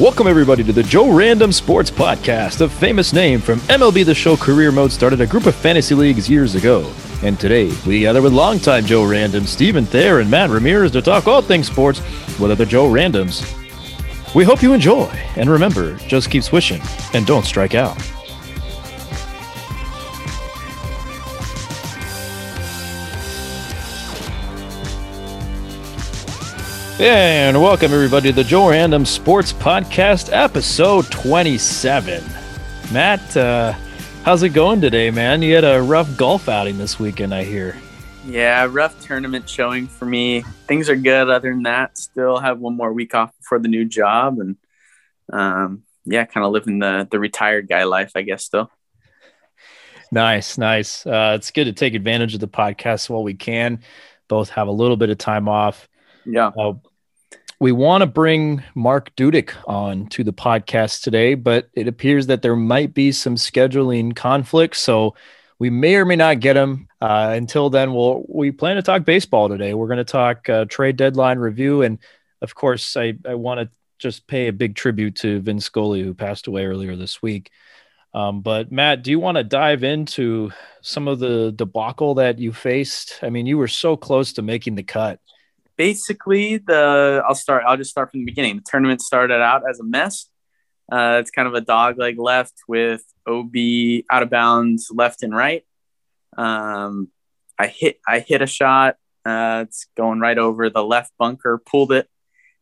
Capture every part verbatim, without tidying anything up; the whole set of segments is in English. Welcome everybody to the Joe Random Sports Podcast. A famous name from M L B The Show Career Mode started a group of fantasy leagues years ago. And today, we gather with longtime Joe Random, Stephen Thayer, and Matt Ramirez to talk all things sports with other Joe Randoms. We hope you enjoy, and remember, just keep swishing, and don't strike out. And welcome everybody to the Joe Random Sports Podcast, episode twenty-seven. Matt, uh, how's it going today, man? You had a rough golf outing this weekend, I hear. Yeah, rough tournament showing for me. Things are good other than that. Still have one more week off before the new job. And um, yeah, kind of living the, the retired guy life, I guess, still. Nice, nice. Uh, it's good to take advantage of the podcast while we can. Both have a little bit of time off. Yeah. Uh, We want to bring Mark Dudick on to the podcast today, but it appears that there might be some scheduling conflicts, so we may or may not get him. Uh, until then, we'll, we plan to talk baseball today. We're going to talk uh, trade deadline review, and of course, I, I want to just pay a big tribute to Vin Scully, who passed away earlier this week. Um, but Matt, do you want to dive into some of the debacle that you faced? I mean, you were so close to making the cut. Basically, the I'll start. I'll just start from the beginning. The tournament started out as a mess. Uh, it's kind of a dog leg left with O B out of bounds left and right. Um, I hit. I hit a shot. Uh, it's going right over the left bunker. Pulled it.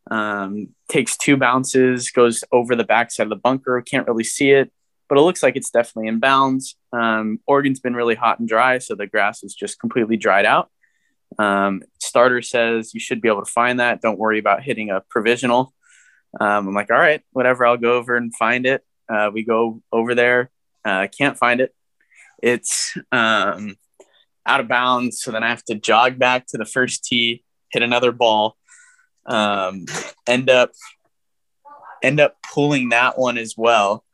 Um, takes two bounces. Goes over the backside of the bunker. Can't really see it, but it looks like it's definitely in bounds. Um, Oregon's been really hot and dry, so the grass is just completely dried out. Um, starter says you should be able to find that. Don't worry about hitting a provisional. Um, I'm like, all right, whatever. I'll go over and find it. Uh, we go over there. Uh, can't find it. It's, um, out of bounds. So then I have to jog back to the first tee, hit another ball, um, end up, end up pulling that one as well.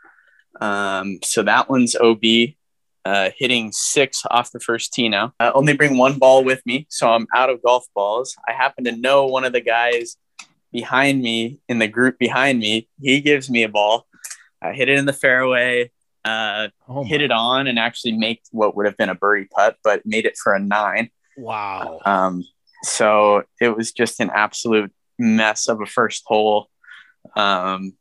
Um, so that one's O B. Uh, hitting six off the first tee now. I only bring one ball with me, so I'm out of golf balls. I happen to know one of the guys behind me, in the group behind me. He gives me a ball. I hit it in the fairway, uh, oh hit it on, and actually make what would have been a birdie putt, but made it for a nine. Wow. Um, so it was just an absolute mess of a first hole. Um,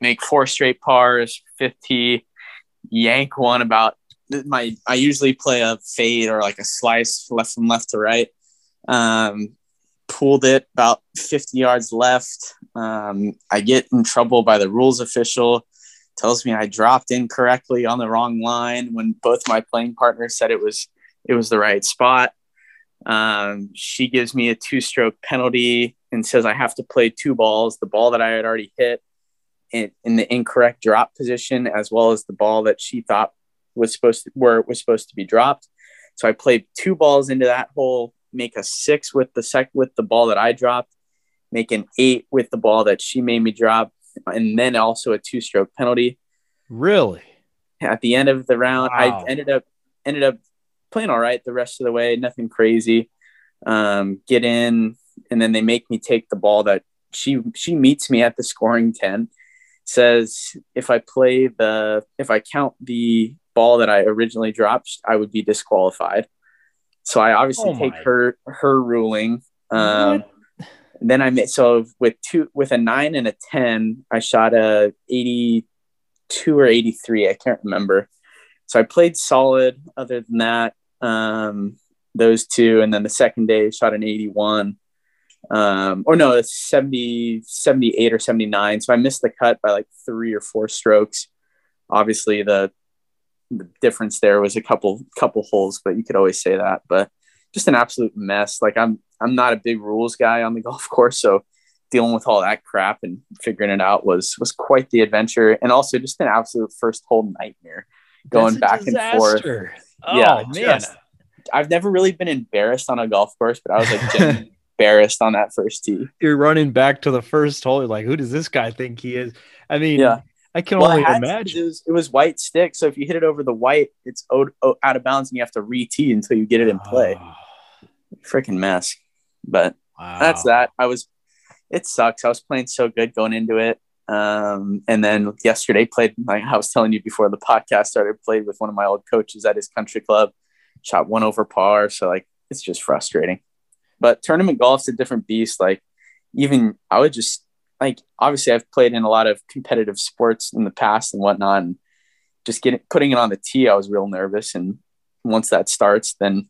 make four straight pars, fifth tee, yank one about my I usually play a fade or like a slice left from left to right. Um, pulled it about fifty yards left. Um, I get in trouble by the rules official. Tells me I dropped incorrectly on the wrong line when both my playing partners said it was it was the right spot. Um, she gives me a two-stroke penalty and says I have to play two balls, the ball that I had already hit in, in the incorrect drop position, as well as the ball that she thought was supposed to where it was supposed to be dropped. So I played two balls into that hole, make a six with the sec with the ball that I dropped, make an eight with the ball that she made me drop, and then also a two stroke penalty. Really? At the end of the round, wow. I ended up ended up playing all right the rest of the way, nothing crazy. Um, get in, and then they make me take the ball that she she meets me at the scoring ten, says if I play the if I count the ball that I originally dropped, I would be disqualified. So I obviously oh take her her ruling. Um, then I made so with two with a nine and a ten, I shot a eighty-two or eighty-three. I can't remember. So I played solid. Other than that, um, those two, and then the second day shot an eighty-one, um, or no, it's seventy, seventy-eight or seventy-nine. So I missed the cut by like three or four strokes. Obviously the the difference there was a couple, couple holes, but you could always say that, but just an absolute mess. Like I'm, I'm not a big rules guy on the golf course. So dealing with all that crap and figuring it out was, was quite the adventure. And also just an absolute first hole nightmare going back disaster. and forth. Oh, yeah. Man. Just, I've never really been embarrassed on a golf course, but I was like embarrassed on that first tee. You're running back to the first hole. You're like, who does this guy think he is? I mean, yeah. I can well, only imagine. To, it, was, it was white stick, so if you hit it over the white, it's out, out of bounds, and you have to re-tee until you get it in play. Oh. Freaking mess. But wow. That's that. I was. It sucks. I was playing so good going into it. Um, and then yesterday played, like I was telling you before the podcast started, played with one of my old coaches at his country club, shot one over par. So like, it's just frustrating, but tournament golf's a different beast. Like even I would just like, obviously I've played in a lot of competitive sports in the past and whatnot, and just getting, putting it on the tee, I was real nervous. And once that starts, then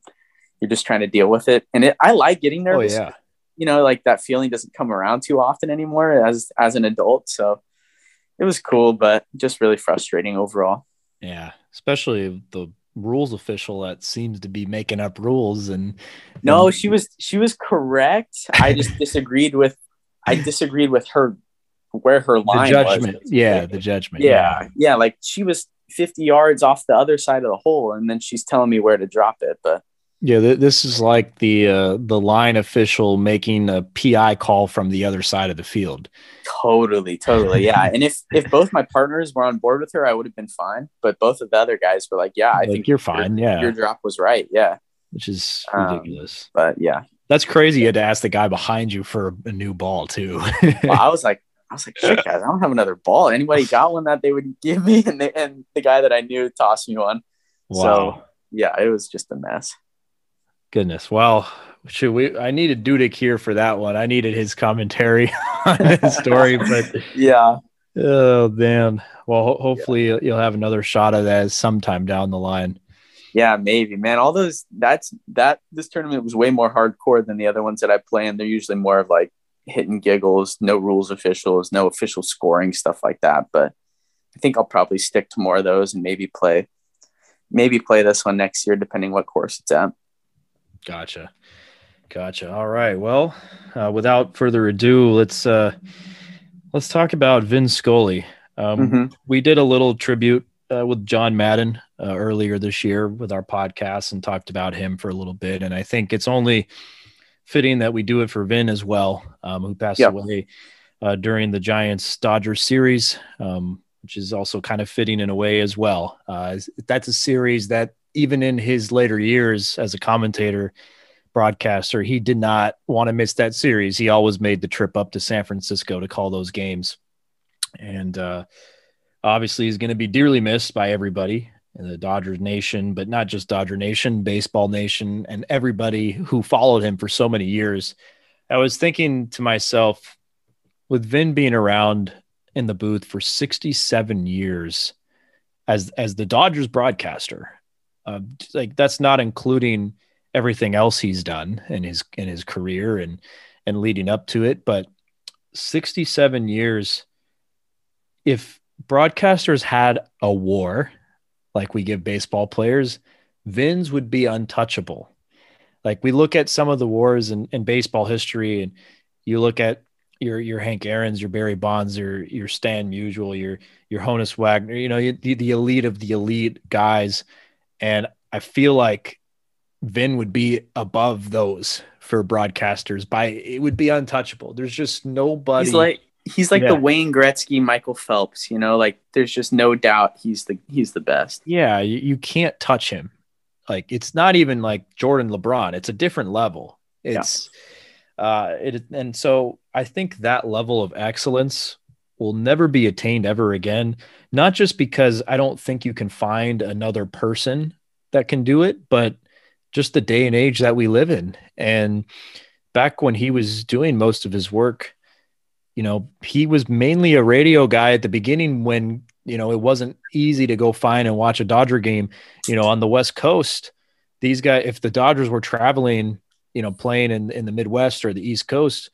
you're just trying to deal with it. And it, I like getting nervous. Oh, yeah. You know, like that feeling doesn't come around too often anymore as, as an adult. So it was cool, but just really frustrating overall. Yeah. Especially the rules official that seems to be making up rules and, and... no, she was, she was correct. I just disagreed with, I disagreed with her, where her line the judgment. was. Yeah. Like, the judgment. Yeah, yeah. Yeah. Like she was fifty yards off the other side of the hole. And then she's telling me where to drop it, but yeah, th- this is like the uh, the line official making a P I call from the other side of the field. Totally, totally, yeah. And if if both my partners were on board with her, I would have been fine. But both of the other guys were like, "Yeah, I like, think you're fine. Your, yeah, your drop was right. Yeah," which is ridiculous. Um, but yeah, that's crazy. You had to ask the guy behind you for a new ball too. Well, I was like, I was like, shit, guys, I don't have another ball. Anybody got one that they would give me? And they, and the guy that I knew tossed me one. Wow. So yeah, it was just a mess. Goodness. Well, should we, I needed Dudick here for that one. I needed his commentary on his story, but yeah. Oh, damn. Well, ho- hopefully yeah. you'll have another shot of that sometime down the line. Yeah, maybe, man. All those that's that this tournament was way more hardcore than the other ones that I play in. They're usually more of like hit and giggles, no rules officials, no official scoring, stuff like that. But I think I'll probably stick to more of those and maybe play, maybe play this one next year, depending what course it's at. Gotcha. Gotcha. All right. Well, uh, without further ado, let's, uh, let's talk about Vin Scully. Um, mm-hmm. We did a little tribute uh, with John Madden uh, earlier this year with our podcast and talked about him for a little bit. And I think it's only fitting that we do it for Vin as well, um, who passed yep. away uh, during the Giants Dodgers series, um, which is also kind of fitting in a way as well. Uh, that's a series that, even in his later years as a commentator, broadcaster, he did not want to miss that series. He always made the trip up to San Francisco to call those games. And uh, obviously he's going to be dearly missed by everybody in the Dodgers nation, but not just Dodger nation, baseball nation, and everybody who followed him for so many years. I was thinking to myself, with Vin being around in the booth for sixty-seven years as, as the Dodgers broadcaster, Uh, like that's not including everything else he's done in his, in his career and, and leading up to it. But sixty-seven years, if broadcasters had a war, like we give baseball players, Vin's would be untouchable. Like we look at some of the wars in, in baseball history, and you look at your, your Hank Aaron's, your Barry Bonds, your, your Stan Musial, your, your Honus Wagner, you know, the, the elite of the elite guys. And I feel like Vin would be above those for broadcasters. By it would be untouchable. There's just nobody. He's like he's like yeah. the Wayne Gretzky, Michael Phelps. You know, like there's just no doubt he's the he's the best. Yeah, you, you can't touch him. Like it's not even like Jordan, LeBron. It's a different level. It's yeah. uh, it, and so I think that level of excellence will never be attained ever again. Not just because I don't think you can find another person that can do it, but just the day and age that we live in. And back when he was doing most of his work, you know, he was mainly a radio guy at the beginning when, you know, it wasn't easy to go find and watch a Dodger game, you know, on the West Coast. These guys, if the Dodgers were traveling, you know, playing in, in the Midwest or the East Coast,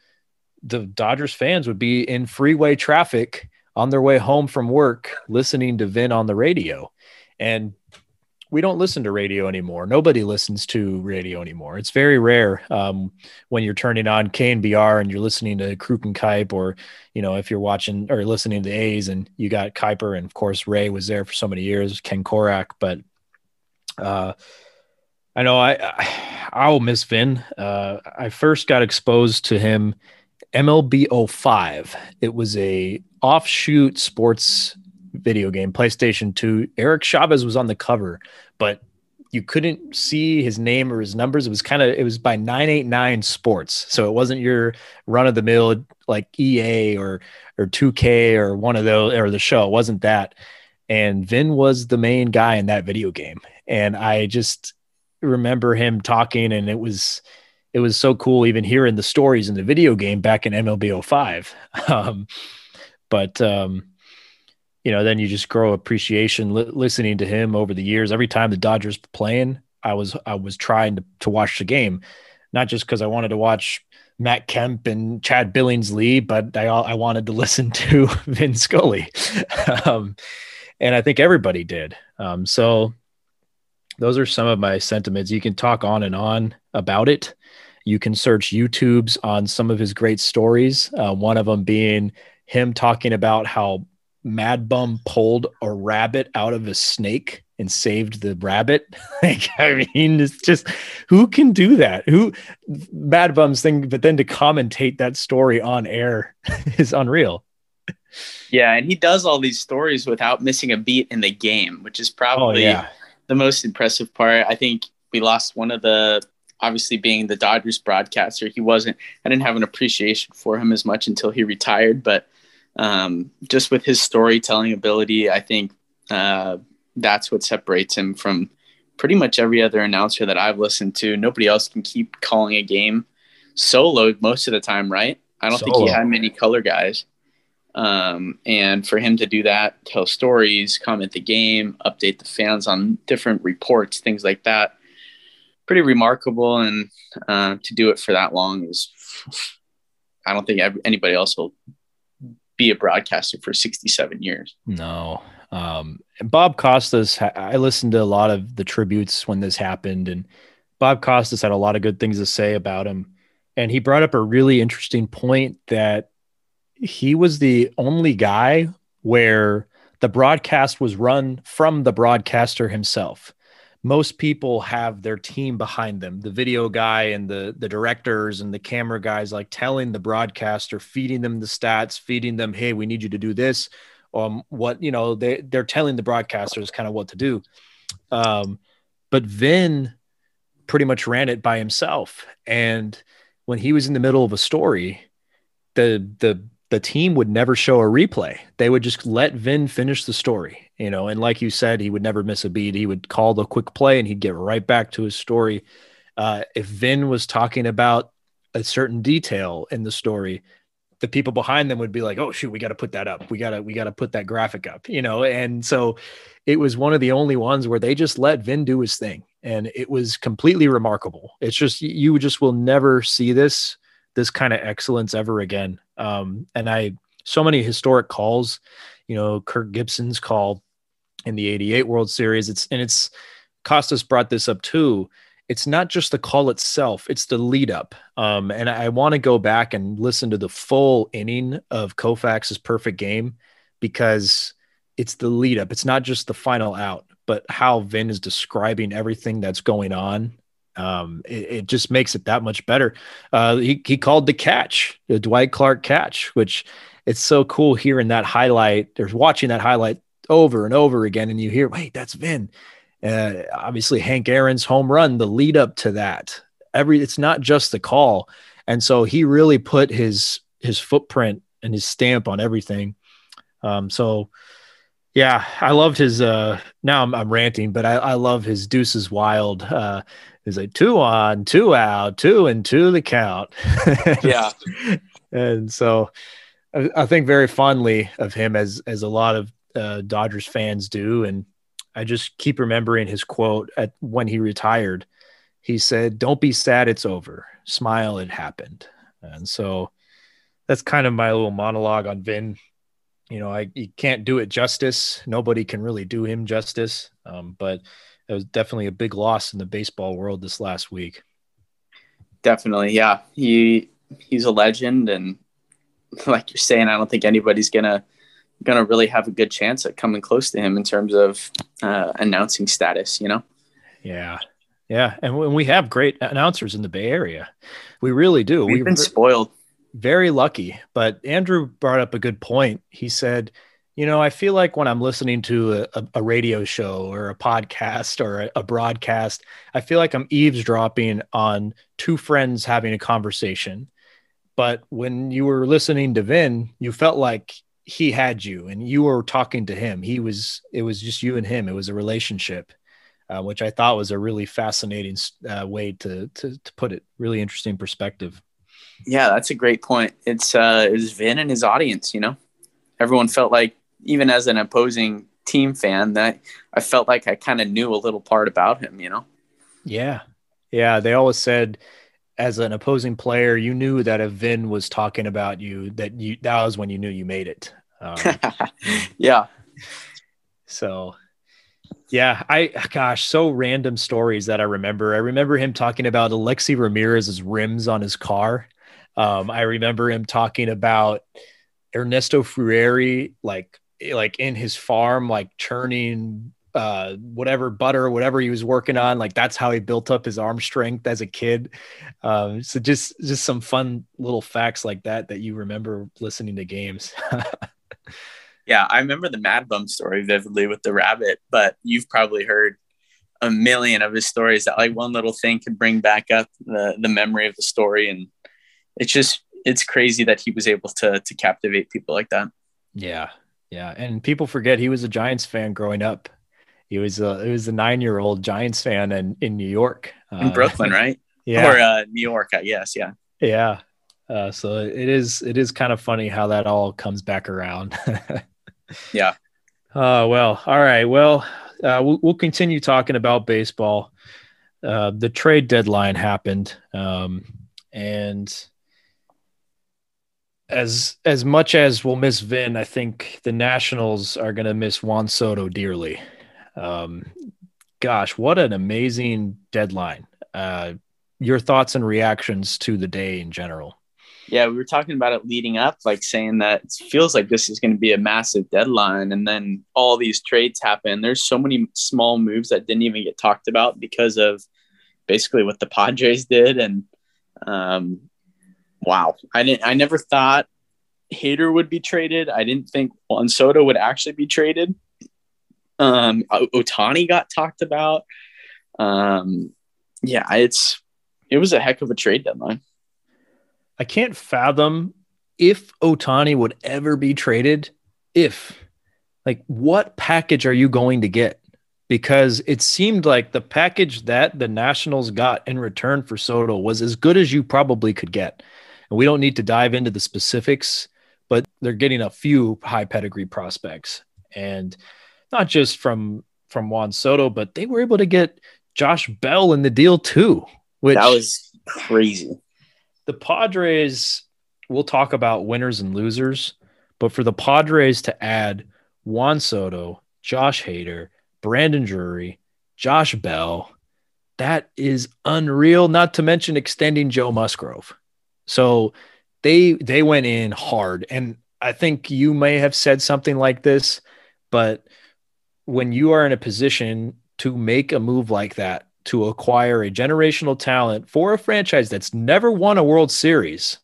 the Dodgers fans would be in freeway traffic on their way home from work, listening to Vin on the radio. And we don't listen to radio anymore. Nobody listens to radio anymore. It's very rare um, when you're turning on K N B R and you're listening to Krook and Kipe, or, you know, if you're watching or listening to the A's and you got Kuiper, and of course Ray was there for so many years, Ken Korak. But uh, I know I, I'll miss Vin. Uh, I first got exposed to him M L B oh five. It was a offshoot sports video game, PlayStation two. Eric Chavez was on the cover, but you couldn't see his name or his numbers. It was kind of, it was by nine eighty-nine Sports. So it wasn't your run of the mill, like E A or, or two K or one of those, or the show. It wasn't that. And Vin was the main guy in that video game. And I just remember him talking, and it was, it was so cool even hearing the stories in the video game back in M L B oh five. Um, but, um, you know, then you just grow appreciation li- listening to him over the years. Every time the Dodgers were playing, I was I was trying to, to watch the game, not just because I wanted to watch Matt Kemp and Chad Billingsley, but I I wanted to listen to Vin Scully, um, and I think everybody did. Um, so those are some of my sentiments. You can talk on and on about it. You can search YouTube's on some of his great stories. Uh, one of them being him talking about how Mad Bum pulled a rabbit out of a snake and saved the rabbit. Like, I mean, it's just, who can do that? Who Mad Bum's thing, but then to commentate that story on air is unreal. Yeah. And he does all these stories without missing a beat in the game, which is probably oh, yeah. the most impressive part. I think we lost one of the, obviously being the Dodgers broadcaster. He wasn't, I didn't have an appreciation for him as much until he retired, but Um, just with his storytelling ability, I think uh, that's what separates him from pretty much every other announcer that I've listened to. Nobody else can keep calling a game solo most of the time, right? I don't solo. think he had many color guys. Um, and for him to do that, tell stories, comment the game, update the fans on different reports, things like that, pretty remarkable. And uh, to do it for that long is, I don't think anybody else will be a broadcaster for sixty-seven years. No. Um, and Bob Costas, I listened to a lot of the tributes when this happened, and Bob Costas had a lot of good things to say about him. And he brought up a really interesting point that he was the only guy where the broadcast was run from the broadcaster himself. Most people have their team behind them, the video guy and the the directors and the camera guys, like telling the broadcaster, feeding them the stats, feeding them, hey, we need you to do this. Um, what, you know, they, they're telling the broadcasters kind of what to do. Um, but Vin pretty much ran it by himself. And when he was in the middle of a story, the, the, the team would never show a replay. They would just let Vin finish the story, you know, and like you said, he would never miss a beat. He would call the quick play and he'd get right back to his story. Uh, if Vin was talking about a certain detail in the story, the people behind them would be like, oh shoot, we got to put that up. We got to, we got to put that graphic up, you know? And so it was one of the only ones where they just let Vin do his thing. And it was completely remarkable. It's just, you just will never see this, this kind of excellence ever again. Um, and I, so many historic calls, you know, Kirk Gibson's call in the eighty-eight World Series. It's, and it's, Costas brought this up too. It's not just the call itself, it's the lead up. Um, and I want to go back and listen to the full inning of Koufax's perfect game, because it's the lead up. It's not just the final out, but how Vin is describing everything that's going on. Um, it, it just makes it that much better. Uh, he, he called the catch, the Dwight Clark catch, which it's so cool hearing that highlight. There's watching that highlight over and over again. And you hear, wait, that's Vin. Uh, obviously Hank Aaron's home run, the lead up to that, every, it's not just the call. And so he really put his, his footprint and his stamp on everything. Um, so yeah, I loved his, uh, now I'm, I'm ranting, but I, I love his Deuces Wild, uh, is like two on, two out, two and two the count. Yeah. And so I, I think very fondly of him, as as a lot of uh, Dodgers fans do. And I just keep remembering his quote at when he retired. He said, "Don't be sad, it's over. Smile, it happened." And so that's kind of my little monologue on Vin. You know, I you can't do it justice. Nobody can really do him justice. Um, but it was definitely a big loss in the baseball world this last week. Definitely. Yeah. He, he's a legend. And like you're saying, I don't think anybody's going to, going to really have a good chance at coming close to him in terms of uh, announcing status, you know? Yeah. Yeah. And when we have great announcers in the Bay Area, we really do. We've We're been spoiled. Very lucky. But Andrew brought up a good point. He said, You know, I feel like when I'm listening to a, a radio show or a podcast or a, a broadcast, I feel like I'm eavesdropping on two friends having a conversation. But when you were listening to Vin, you felt like he had you and you were talking to him. He was, it was just you and him. It was a relationship, uh, which I thought was a really fascinating uh, way to, to, to put it. Really interesting perspective. Yeah, that's a great point. It's, uh, it was Vin and his audience, you know, everyone felt like, even as an opposing team fan, that I felt like I kind of knew a little part about him, you know? Yeah. Yeah. They always said as an opposing player, you knew that if Vin was talking about you, that you, that was when you knew you made it. Um, yeah. So yeah, I, gosh, so random stories that I remember. I remember him talking about Alexi Ramirez's rims on his car. Um, I remember him talking about Ernesto Frieri, like, like in his farm, like churning uh, whatever butter, whatever he was working on. Like that's how he built up his arm strength as a kid. Um, so just, just some fun little facts like that, that you remember listening to games. Yeah. I remember the Mad Bum story vividly with the rabbit, but you've probably heard a million of his stories that like one little thing could bring back up the, the memory of the story. And it's just, it's crazy that he was able to, to captivate people like that. Yeah. Yeah. And people forget he was a Giants fan growing up. He was a, he was a nine-year-old Giants fan in, in New York. In uh, Brooklyn, right? Yeah. Or uh, New York, I guess. Yeah. Yeah. Uh, so it is, it is kind of funny how that all comes back around. Yeah. Uh, well, all right. Well, uh, we'll, we'll continue talking about baseball. Uh, the trade deadline happened. Um, and As as much as we'll miss Vin, I think the Nationals are going to miss Juan Soto dearly. Um, gosh, what an amazing deadline. Uh, your thoughts and reactions to the day in general. Yeah, we were talking about it leading up, like saying that it feels like this is going to be a massive deadline. And then all these trades happen. There's so many small moves that didn't even get talked about because of basically what the Padres did. And um wow. I didn't, I never thought Hader would be traded. I didn't think Juan Soto would actually be traded. Um, Otani got talked about. Um, yeah, it's, it was a heck of a trade deadline. I can't fathom if Otani would ever be traded. If, like, what package are you going to get? Because it seemed like the package that the Nationals got in return for Soto was as good as you probably could get. And we don't need to dive into the specifics, but they're getting a few high pedigree prospects, and not just from, from Juan Soto, but they were able to get Josh Bell in the deal too, which that was crazy. The Padres, we'll talk about winners and losers, but for the Padres to add Juan Soto, Josh Hader, Brandon Drury, Josh Bell, that is unreal, not to mention extending Joe Musgrove. So they they went in hard. And I think you may have said something like this, but when you are in a position to make a move like that, to acquire a generational talent for a franchise that's never won a World Series,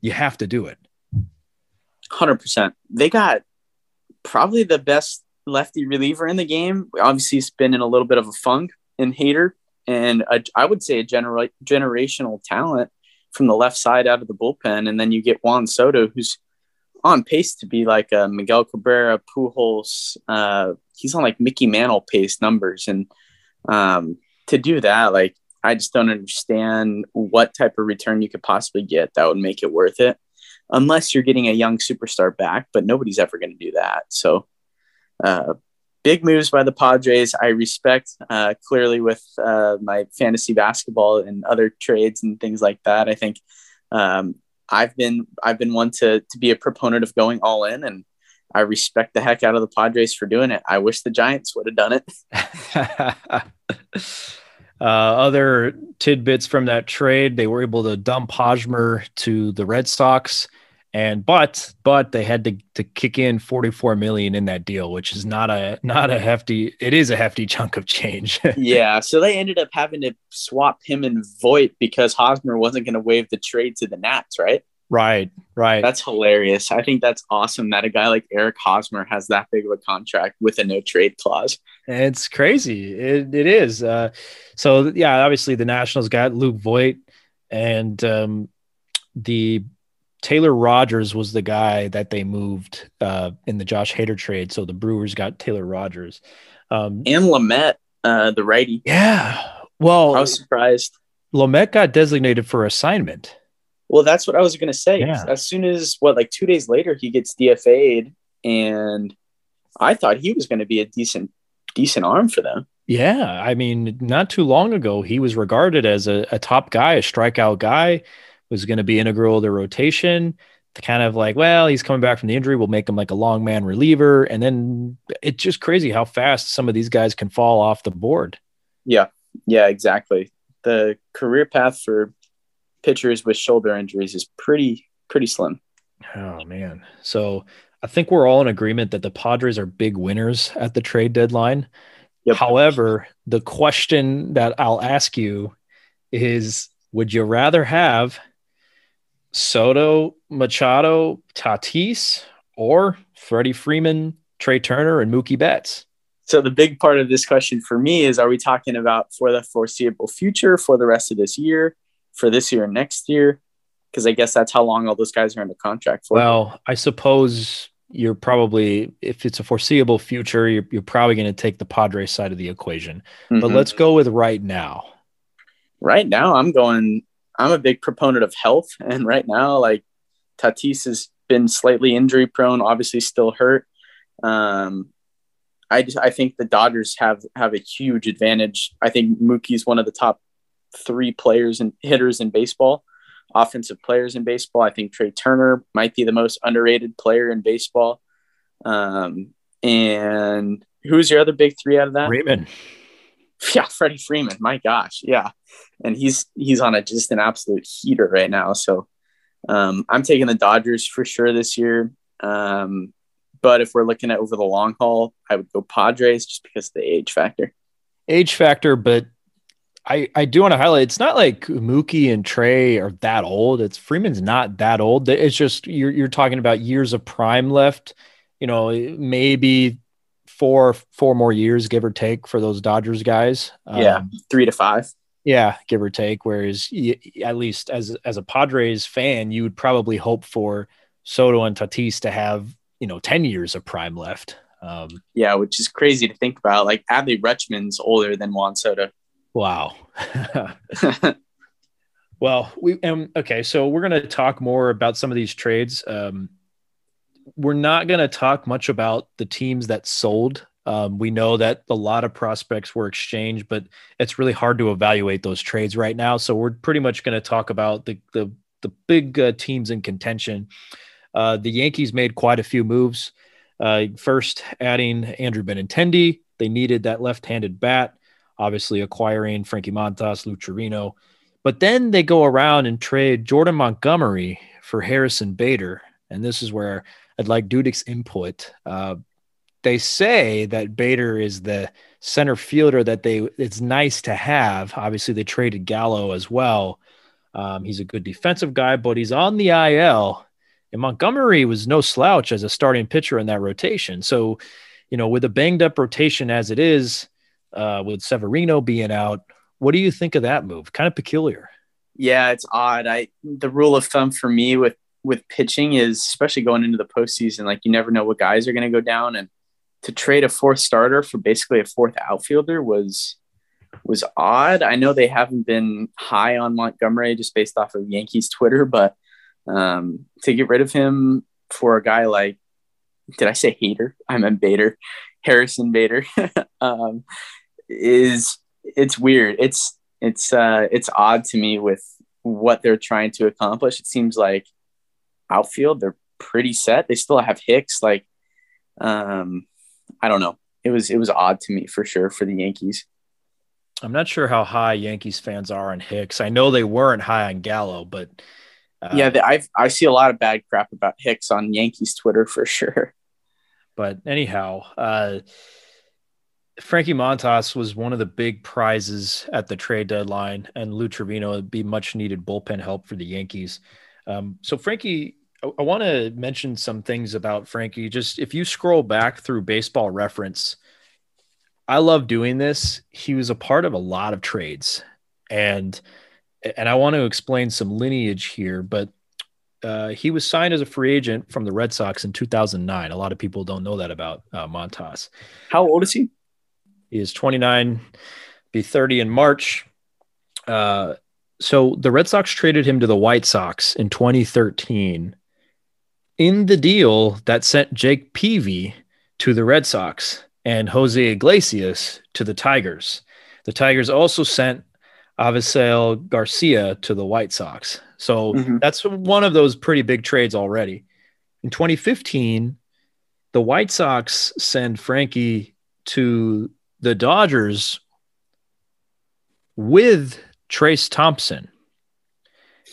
you have to do it. one hundred percent. They got probably the best lefty reliever in the game. Obviously, it's been in a little bit of a funk in Hader, and a, I would say a genera- generational talent from the left side out of the bullpen. And then you get Juan Soto, who's on pace to be like a Miguel Cabrera, Pujols. Uh, he's on like Mickey Mantle pace numbers. And um, to do that, like, I just don't understand what type of return you could possibly get that would make it worth it, unless you're getting a young superstar back, but nobody's ever going to do that. So uh, big moves by the Padres. I respect, uh, clearly with, uh, my fantasy basketball and other trades and things like that. I think, um, I've been, I've been one to, to be a proponent of going all in, and I respect the heck out of the Padres for doing it. I wish the Giants would have done it. uh, other tidbits from that trade, they were able to dump Hosmer to the Red Sox. And but but they had to, to kick in forty-four million dollars in that deal, which is not a not a hefty. It is a hefty chunk of change. Yeah, so they ended up having to swap him and Voigt because Hosmer wasn't going to waive the trade to the Nats, right? Right, right. That's hilarious. I think that's awesome that a guy like Eric Hosmer has that big of a contract with a no trade clause. It's crazy. It it is. Uh, so yeah, obviously the Nationals got Luke Voigt, and um, the Taylor Rogers was the guy that they moved uh, in the Josh Hader trade. So the Brewers got Taylor Rogers um, and Lamet, uh, the righty. Yeah. Well, I was surprised. Lamet got designated for assignment. Well, that's what I was going to say. Yeah. As soon as, what, like two days later, he gets D F A'd, and I thought he was going to be a decent decent arm for them. Yeah, I mean, not too long ago, he was regarded as a, a top guy, a strikeout guy, was going to be integral to their rotation. The kind of like, well, he's coming back from the injury, we'll make him like a long man reliever, and then it's just crazy how fast some of these guys can fall off the board. Yeah, yeah, exactly. The career path for pitchers with shoulder injuries is pretty, pretty slim. Oh man. So I think we're all in agreement that the Padres are big winners at the trade deadline. Yep. However, the question that I'll ask you is, would you rather have Soto, Machado, Tatis, or Freddie Freeman, Trey Turner, and Mookie Betts? So the big part of this question for me is, are we talking about for the foreseeable future, for the rest of this year, for this year and next year? Because I guess that's how long all those guys are under contract for. Well, I suppose you're probably, if it's a foreseeable future, you're, you're probably going to take the Padres side of the equation. Mm-hmm. But let's go with right now. Right now, I'm going, I'm a big proponent of health. And right now, like, Tatis has been slightly injury prone, obviously still hurt. Um, I just, I think the Dodgers have, have a huge advantage. I think Mookie's one of the top three players and hitters in baseball, offensive players in baseball. I think Trey Turner might be the most underrated player in baseball. Um, and who's your other big three out of that? Freeman. Yeah, Freddie Freeman. My gosh. Yeah. And he's, he's on a, just an absolute heater right now. So um, I'm taking the Dodgers for sure this year. Um, but if we're looking at over the long haul, I would go Padres just because of the age factor. Age factor, but I, I do want to highlight, it's not like Mookie and Trey are that old. It's Freeman's not that old. It's just you're you're talking about years of prime left, you know, maybe four four more years, give or take, for those Dodgers guys. Yeah, um, three to five. Yeah, give or take. Whereas you, at least as as a Padres fan, you would probably hope for Soto and Tatis to have, you know, ten years of prime left. Um, yeah, which is crazy to think about. Like, Adley Rutschman's older than Juan Soto. Wow. Well, we um, okay, so we're going to talk more about some of these trades. Um, we're not going to talk much about the teams that sold. Um, we know that a lot of prospects were exchanged, but it's really hard to evaluate those trades right now. So we're pretty much going to talk about the the, the big uh, teams in contention. Uh, the Yankees made quite a few moves. Uh, first, adding Andrew Benintendi. They needed that left-handed bat. Obviously acquiring Frankie Montas, Luchirino, but then they go around and trade Jordan Montgomery for Harrison Bader. And this is where I'd like Dudik's input. Uh, they say that Bader is the center fielder that they, it's nice to have. Obviously they traded Gallo as well. Um, he's a good defensive guy, but he's on the I L, and Montgomery was no slouch as a starting pitcher in that rotation. So, you know, with a banged up rotation as it is, Uh, with Severino being out, what do you think of that move? Kind of peculiar. Yeah, it's odd. I the rule of thumb for me with with pitching is, especially going into the postseason, like, you never know what guys are going to go down, and to trade a fourth starter for basically a fourth outfielder was was odd. I know they haven't been high on Montgomery just based off of Yankees Twitter, but um, to get rid of him for a guy like, did I say Hader? I meant Bader, Harrison Bader. um, is it's weird. It's, it's, uh, it's odd to me with what they're trying to accomplish. It seems like outfield, they're pretty set. They still have Hicks. Like, um, I don't know. It was, it was odd to me for sure for the Yankees. I'm not sure how high Yankees fans are on Hicks. I know they weren't high on Gallo, but uh, yeah, I I see a lot of bad crap about Hicks on Yankees Twitter for sure. But anyhow, uh, Frankie Montas was one of the big prizes at the trade deadline, and Luchirino would be much needed bullpen help for the Yankees. Um, so Frankie, I, I want to mention some things about Frankie. Just if you scroll back through Baseball Reference, I love doing this. He was a part of a lot of trades, and and I want to explain some lineage here, but uh, he was signed as a free agent from the Red Sox in two thousand nine. A lot of people don't know that about uh, Montas. How old is he? He is twenty-nine, be thirty in March. Uh, so the Red Sox traded him to the White Sox in twenty thirteen. In the deal that sent Jake Peavy to the Red Sox and Jose Iglesias to the Tigers. The Tigers also sent Avisaíl Garcia to the White Sox. So mm-hmm. that's one of those pretty big trades already. In twenty fifteen, the White Sox send Frankie to the Dodgers with Trace Thompson.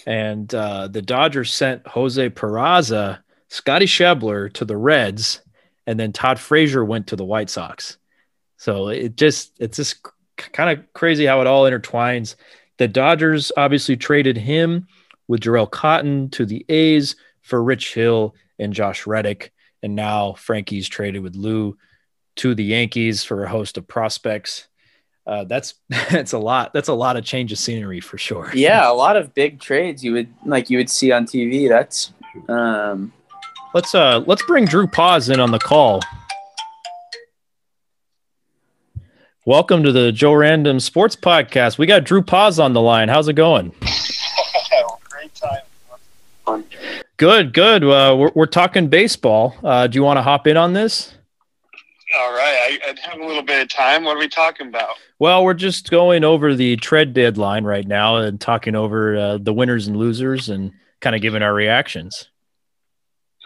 And uh, the Dodgers sent Jose Peraza, Scotty Schebler to the Reds, and then Todd Frazier went to the White Sox. So it just, it's just kind of crazy how it all intertwines. The Dodgers obviously traded him with Jarrell Cotton to the A's for Rich Hill and Josh Reddick. And now Frankie's traded with Lou to the Yankees for a host of prospects. Uh, that's, that's a lot. That's a lot of change of scenery for sure. Yeah. A lot of big trades you would like, you would see on T V. That's um let's, uh, let's bring Drew Paz in on the call. Welcome to the Joe Random Sports Podcast. We got Drew Paz on the line. How's it going? Great time. Good, good. Uh, we're, we're talking baseball. Uh, do you want to hop in on this? All right. I, I have a little bit of time. What are we talking about? Well, we're just going over the trade deadline right now and talking over uh, the winners and losers and kind of giving our reactions.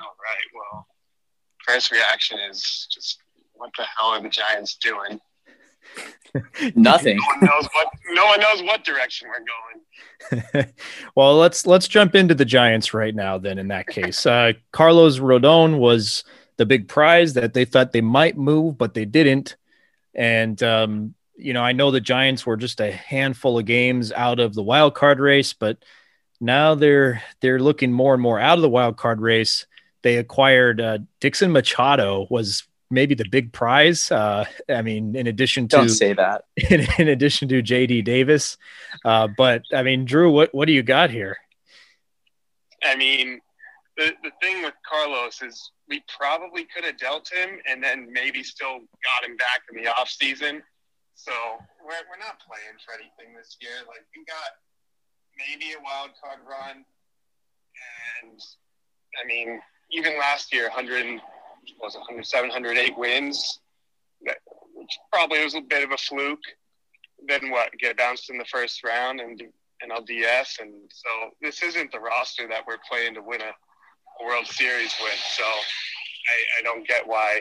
All right. Well, first reaction is just what the hell are the Giants doing? Nothing. No one knows what, no one knows what direction we're going. Well, let's let's jump into the Giants right now then in that case. Uh, Carlos Rodon was the big prize that they thought they might move, but they didn't. And, um, you know, I know the Giants were just a handful of games out of the wild card race, but now they're they're looking more and more out of the wild card race. They acquired uh, Dixon Machado was maybe the big prize. Uh, I mean, in addition to, don't say that in, in addition to J D Davis. Uh, but I mean, Drew, what, what do you got here? I mean, the, the thing with Carlos is we probably could have dealt him and then maybe still got him back in the off season. So we're, we're not playing for anything this year. Like we got maybe a wild card run. And I mean, even last year, one hundred was one hundred seven, one hundred eight wins, which probably was a bit of a fluke. Then what, get bounced in the first round and and L D S, and so this isn't the roster that we're playing to win a World Series with, so I, I don't get why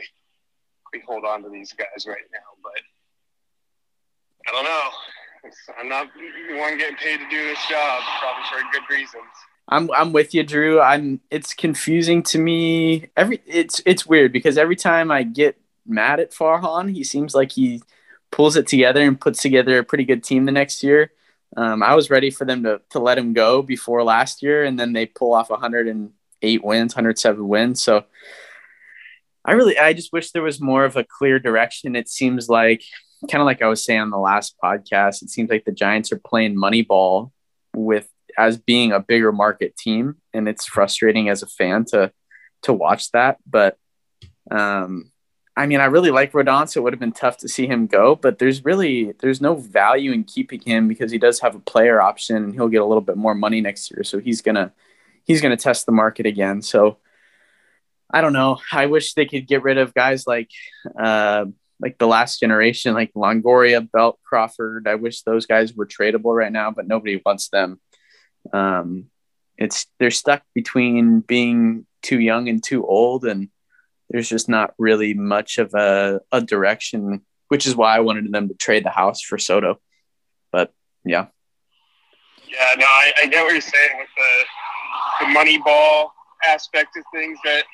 we hold on to these guys right now, but I don't know. It's, I'm not the one getting paid to do this job, probably for good reasons. I'm I'm with you, Drew. I'm. It's confusing to me. Every it's it's weird because every time I get mad at Farhan, he seems like he pulls it together and puts together a pretty good team the next year. Um, I was ready for them to to let him go before last year, and then they pull off one hundred eight wins, one hundred seven wins. So I really, I just wish there was more of a clear direction. It seems like, kind of like I was saying on the last podcast, it seems like the Giants are playing money ball with. As being a bigger market team, and it's frustrating as a fan to to watch that. But um, I mean, I really like Rodon, so it would have been tough to see him go, but there's really there's no value in keeping him because he does have a player option and he'll get a little bit more money next year. So he's gonna he's gonna test the market again. So I don't know. I wish they could get rid of guys like uh, like the last generation, like Longoria, Belt, Crawford. I wish those guys were tradable right now, but nobody wants them. Um, it's, they're stuck between being too young and too old, and there's just not really much of a, a direction, which is why I wanted them to trade the house for Soto. But yeah. Yeah, no, I, I get what you're saying with the, the money ball aspect of things that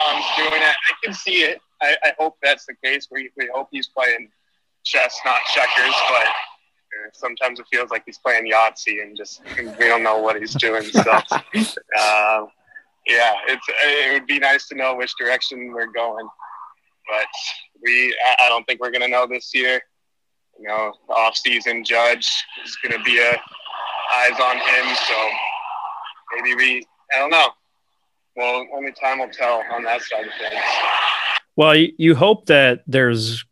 Farhan's doing. I, I can see it. I, I hope that's the case. We, we hope he's playing chess, not checkers, but here. Sometimes it feels like he's playing Yahtzee and just and we don't know what he's doing. So, uh, yeah, it's it would be nice to know which direction we're going, but we I don't think we're gonna know this year. You know, the off-season Judge is gonna be a eyes on him, so maybe we I don't know. Well, only time will tell on that side of things. Well, you hope that there's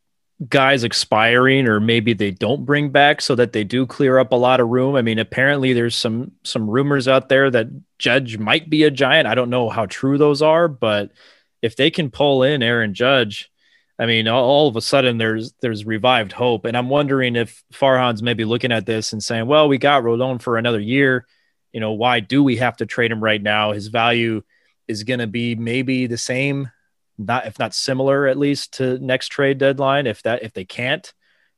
guys expiring or maybe they don't bring back so that they do clear up a lot of room. I mean, apparently there's some some rumors out there that Judge might be a Giant. I don't know how true those are, but if they can pull in Aaron Judge, I mean, all of a sudden there's there's revived hope. And I'm wondering if Farhan's maybe looking at this and saying, well, we got Rodon for another year. You know, why do we have to trade him right now? His value is going to be maybe the same, not if not similar, at least to next trade deadline, if that if they can't.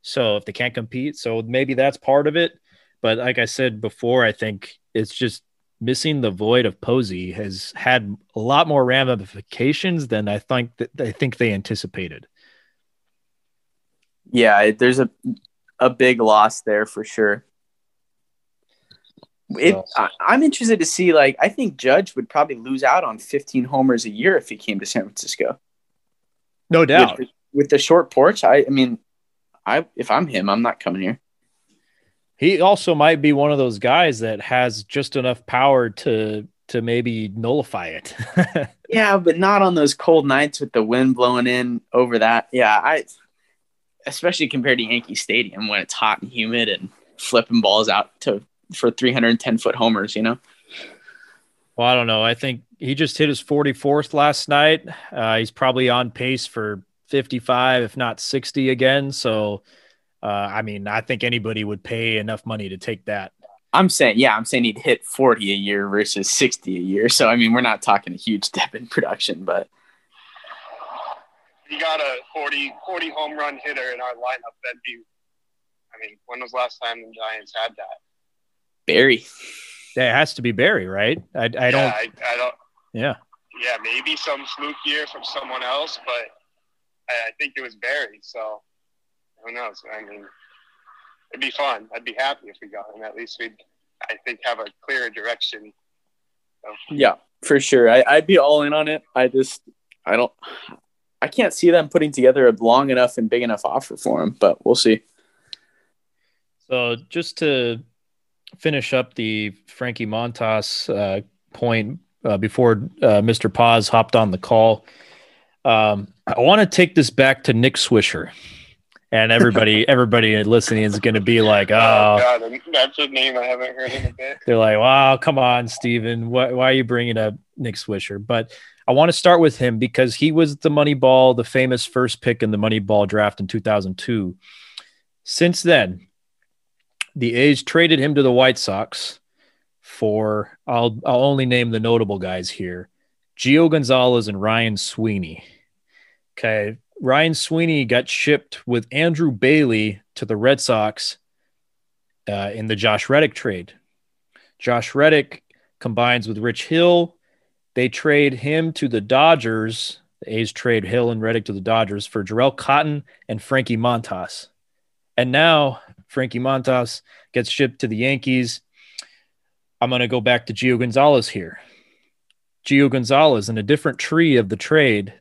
So if they can't compete, so maybe that's part of it. But like I said before, I think it's just missing the void of Posey has had a lot more ramifications than I think that I think they anticipated. Yeah, there's a a big loss there for sure. It, I, I'm interested to see, like, I think Judge would probably lose out on fifteen homers a year if he came to San Francisco. No doubt. With, with the short porch, I, I mean, I if I'm him, I'm not coming here. He also might be one of those guys that has just enough power to to maybe nullify it. Yeah, but not on those cold nights with the wind blowing in over that. Yeah, I especially compared to Yankee Stadium when it's hot and humid and flipping balls out to – for three hundred ten foot homers, you know? Well, I don't know. I think he just hit his forty-fourth last night. Uh, he's probably on pace for fifty-five, if not sixty again. So, uh, I mean, I think anybody would pay enough money to take that. I'm saying, yeah, I'm saying he'd hit forty a year versus sixty a year. So, I mean, we're not talking a huge step in production, but. You got a forty, forty home run hitter in our lineup. That'd be, I mean, when was the last time the Giants had that? Barry. That has to be Barry, right? I, I don't. Yeah, I, I don't. Yeah. Yeah, maybe some fluke year from someone else, but I, I think it was Barry. So who knows? I mean, it'd be fun. I'd be happy if we got him. At least we'd, I think, have a clearer direction. So. Yeah, for sure. I, I'd be all in on it. I just, I don't, I can't see them putting together a long enough and big enough offer for him, but we'll see. So just to finish up the Frankie Montas uh, point uh, before uh, Mister Paz hopped on the call. Um, I want to take this back to Nick Swisher, and everybody, everybody listening is going to be like, "Oh, oh God, that's a name I haven't heard in a bit." They're like, "Wow, come on, Steven. Why, why are you bringing up Nick Swisher?" But I want to start with him because he was the Moneyball, the famous first pick in the Moneyball draft in two thousand two. Since then, the A's traded him to the White Sox for, I'll I'll only name the notable guys here, Gio Gonzalez and Ryan Sweeney. Okay, Ryan Sweeney got shipped with Andrew Bailey to the Red Sox uh, in the Josh Reddick trade. Josh Reddick combines with Rich Hill. They trade him to the Dodgers. The A's trade Hill and Reddick to the Dodgers for Jarrell Cotton and Frankie Montas. And now Frankie Montas gets shipped to the Yankees. I'm going to go back to Gio Gonzalez here. Gio Gonzalez, in a different tree of the trade,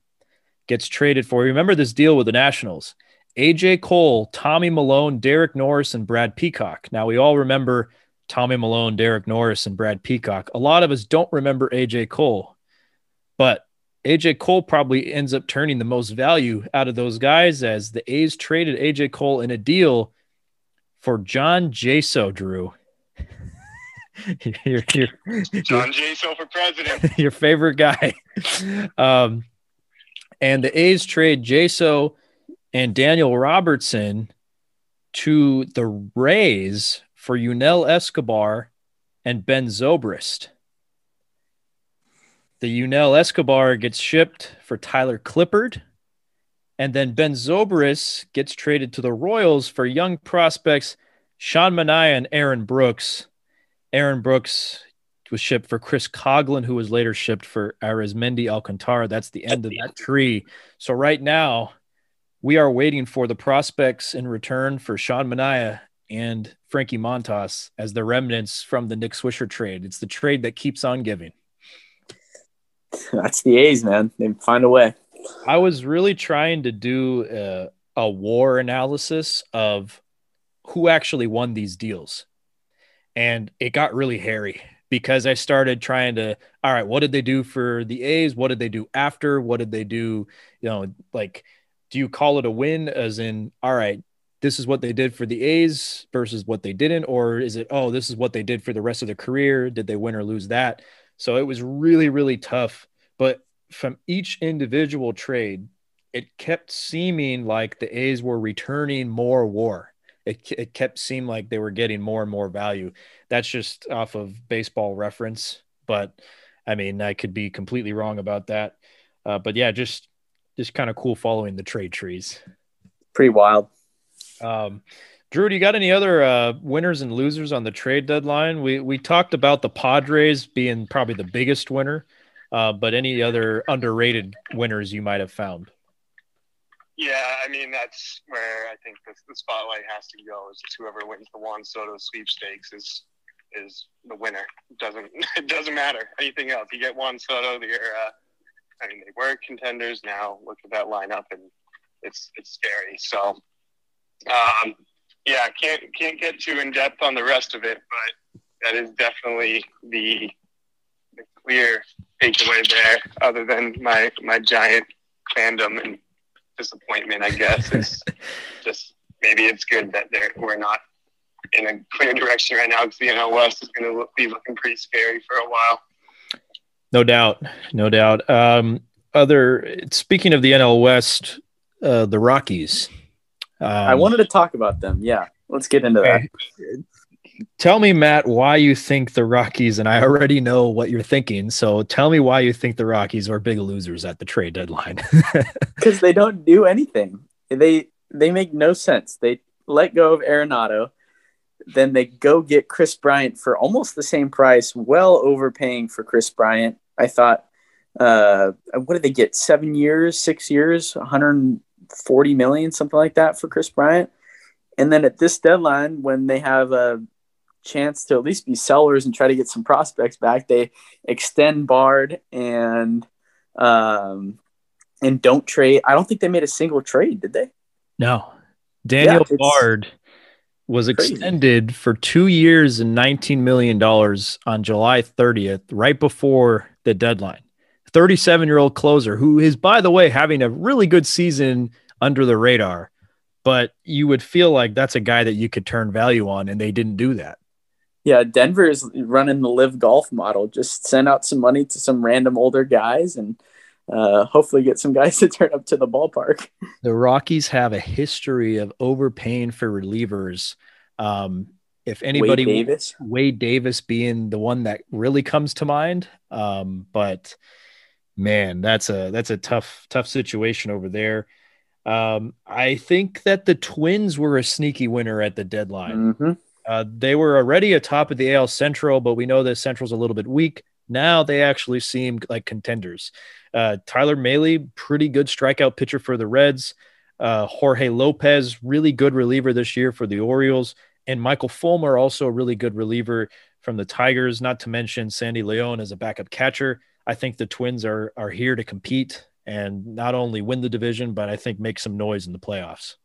gets traded for, remember this deal with the Nationals, A J Cole, Tommy Malone, Derek Norris, and Brad Peacock. Now, we all remember Tommy Malone, Derek Norris, and Brad Peacock. A lot of us don't remember A J Cole, but A J Cole probably ends up turning the most value out of those guys as the A's traded A J Cole in a deal for John Jaso, Drew. you're, you're, John Jaso for president. Your favorite guy. Um, and the A's trade Jaso and Daniel Robertson to the Rays for Yunel Escobar and Ben Zobrist. The Yunel Escobar gets shipped for Tyler Clippard. And then Ben Zobrist gets traded to the Royals for young prospects Sean Manaea and Aaron Brooks. Aaron Brooks was shipped for Chris Coughlin, who was later shipped for Arizmendi Alcantara. That's the end of that tree. So right now, we are waiting for the prospects in return for Sean Manaea and Frankie Montas as the remnants from the Nick Swisher trade. It's the trade that keeps on giving. That's the A's, man. They find a way. I was really trying to do a, a war analysis of who actually won these deals. And it got really hairy because I started trying to, all right, what did they do for the A's? What did they do after? What did they do? You know, like, do you call it a win as in, all right, this is what they did for the A's versus what they didn't? Or is it, oh, this is what they did for the rest of their career. Did they win or lose that? So it was really, really tough. But from each individual trade, it kept seeming like the A's were returning more war. It it kept seeming like they were getting more and more value. That's just off of Baseball Reference. But, I mean, I could be completely wrong about that. Uh, but, yeah, just just kind of cool following the trade trees. Pretty wild. Um, Drew, do you got any other uh, winners and losers on the trade deadline? We we talked about the Padres being probably the biggest winner. Uh, but any other underrated winners you might have found? Yeah, I mean, that's where I think the, the spotlight has to go is whoever wins the Juan Soto sweepstakes is is the winner. It doesn't, it doesn't matter anything else. You get Juan Soto, they're, uh, I mean, they were contenders. Now look at that lineup, and it's it's scary. So, um, yeah, can't can't get too in depth on the rest of it, but that is definitely the the clear takeaway there. Other than my my giant fandom and disappointment, I guess it's just maybe it's good that they're we're not in a clear direction right now because the N L West is going to look, be looking pretty scary for a while. No doubt, no doubt. Um, other speaking of the N L West, uh, the Rockies. Um, I wanted to talk about them. Yeah, let's get into that. Tell me, Matt, why you think the Rockies, and I already know what you're thinking, so tell me why you think the Rockies are big losers at the trade deadline. Because they don't do anything. They they make no sense. They let go of Arenado, then they go get Chris Bryant for almost the same price, well overpaying for Chris Bryant. I thought, uh, what did they get, seven years, six years, one hundred forty million dollars, something like that for Chris Bryant? And then at this deadline, when they have a chance to at least be sellers and try to get some prospects back, they extend Bard and um, and don't trade. I don't think they made a single trade, did they? No. Daniel yeah, Bard was crazy. Extended for two years and nineteen million dollars on July thirtieth, right before the deadline. thirty-seven-year-old closer who is, by the way, having a really good season under the radar. But you would feel like that's a guy that you could turn value on, and they didn't do that. Yeah, Denver is running the live golf model. Just send out some money to some random older guys and uh, hopefully get some guys to turn up to the ballpark. The Rockies have a history of overpaying for relievers. Um, if anybody, Wade Davis. Wade Davis being the one that really comes to mind. Um, but, man, that's a that's a tough, tough situation over there. Um, I think that the Twins were a sneaky winner at the deadline. Mm-hmm. Uh, they were already atop of the A L Central, but we know the Central's a little bit weak. Now they actually seem like contenders. Uh, Tyler Mahle, pretty good strikeout pitcher for the Reds. Uh, Jorge Lopez, really good reliever this year for the Orioles. And Michael Fulmer, also a really good reliever from the Tigers, not to mention Sandy Leon as a backup catcher. I think the Twins are are here to compete and not only win the division, but I think make some noise in the playoffs.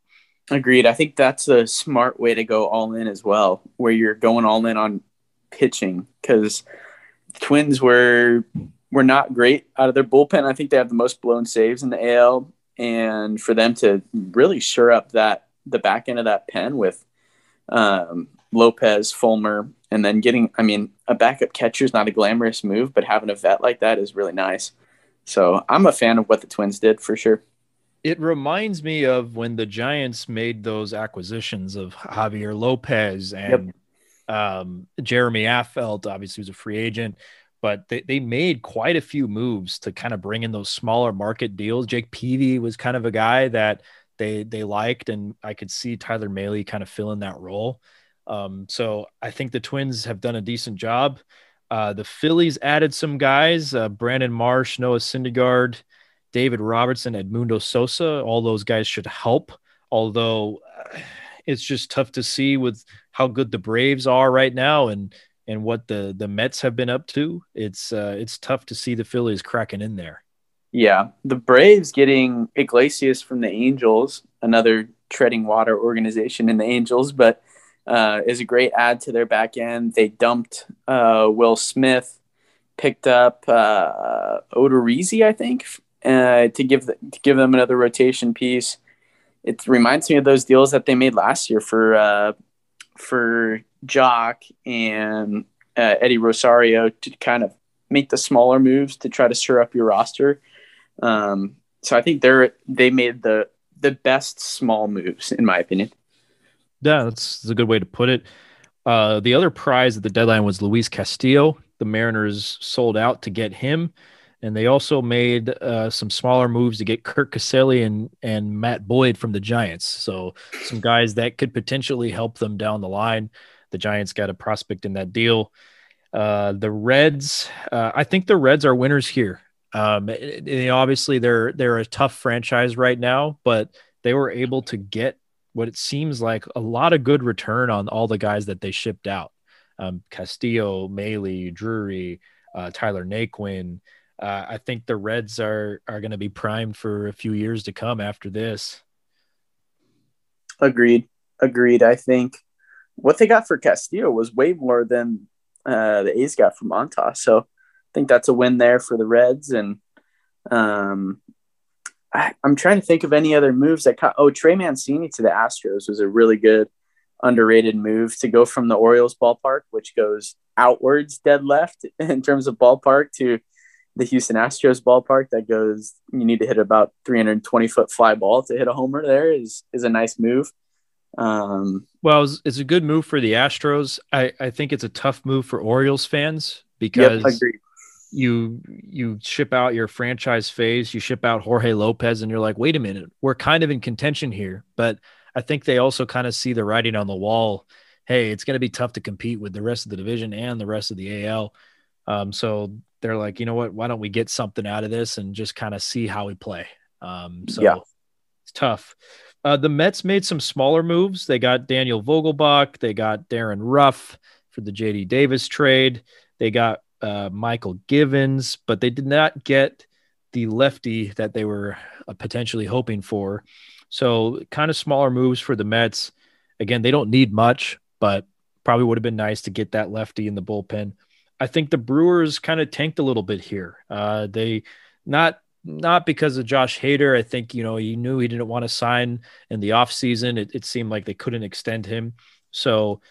Agreed. I think that's a smart way to go all in as well, where you're going all in on pitching, because the Twins were were not great out of their bullpen. I think they have the most blown saves in the A L, and for them to really shore up that the back end of that pen with um, Lopez, Fulmer, and then getting, I mean, a backup catcher is not a glamorous move, but having a vet like that is really nice. So I'm a fan of what the Twins did for sure. It reminds me of when the Giants made those acquisitions of Javier Lopez and yep. um, Jeremy Affelt, obviously was a free agent, but they, they made quite a few moves to kind of bring in those smaller market deals. Jake Peavy was kind of a guy that they, they liked, and I could see Tyler Mahle kind of fill in that role. Um, so I think the Twins have done a decent job. Uh, the Phillies added some guys, uh, Brandon Marsh, Noah Syndergaard, David Robertson, Edmundo Sosa. All those guys should help, although uh, it's just tough to see with how good the Braves are right now and and what the the Mets have been up to. It's uh, it's tough to see the Phillies cracking in there. Yeah, the Braves getting Iglesias from the Angels, another treading water organization in the Angels, but uh, is a great add to their back end. They dumped uh, Will Smith, picked up uh, Odorizzi, I think, uh, to give the, to give them another rotation piece. It reminds me of those deals that they made last year for uh, for Jock and uh, Eddie Rosario to kind of make the smaller moves to try to stir up your roster. Um, so I think they're they made the the best small moves, in my opinion. Yeah, that's, that's a good way to put it. Uh, the other prize at the deadline was Luis Castillo. The Mariners sold out to get him, and they also made uh, some smaller moves to get Kirk Caselli and and Matt Boyd from the Giants. So some guys that could potentially help them down the line. The Giants got a prospect in that deal. Uh, the Reds, uh, I think the Reds are winners here. Um, it, it, obviously they're, they're a tough franchise right now, but they were able to get what it seems like a lot of good return on all the guys that they shipped out. Um, Castillo, Mahle, Drury, uh, Tyler Naquin. Uh, I think the Reds are, are going to be primed for a few years to come after this. Agreed. Agreed. I think what they got for Castillo was way more than Uh, the A's got from Montas. So I think that's a win there for the Reds. And um, I, I'm trying to think of any other moves that caught. Oh, Trey Mancini to the Astros was a really good underrated move to go from the Orioles ballpark, which goes outwards dead left in terms of ballpark, to the Houston Astros ballpark that goes, you need to hit about three hundred twenty foot fly ball to hit a homer. There is, is a nice move. Um, well, it's, it's a good move for the Astros. I, I think it's a tough move for Orioles fans because yep, you you ship out your franchise phase, you ship out Jorge Lopez, and you're like, wait a minute, we're kind of in contention here. But I think they also kind of see the writing on the wall. Hey, it's going to be tough to compete with the rest of the division and the rest of the A L. Um, so they're like, you know what, why don't we get something out of this and just kind of see how we play? Um, so yeah. It's tough. Uh, the Mets made some smaller moves. They got Daniel Vogelbach. They got Darren Ruff for the J D Davis trade. They got uh, Michael Givens, but they did not get the lefty that they were uh, potentially hoping for. So kind of smaller moves for the Mets. Again, they don't need much, but probably would have been nice to get that lefty in the bullpen. I think the Brewers kind of tanked a little bit here. Uh, they not... Not because of Josh Hader. I think, you know, you knew he didn't want to sign in the offseason. It, it seemed like they couldn't extend him. So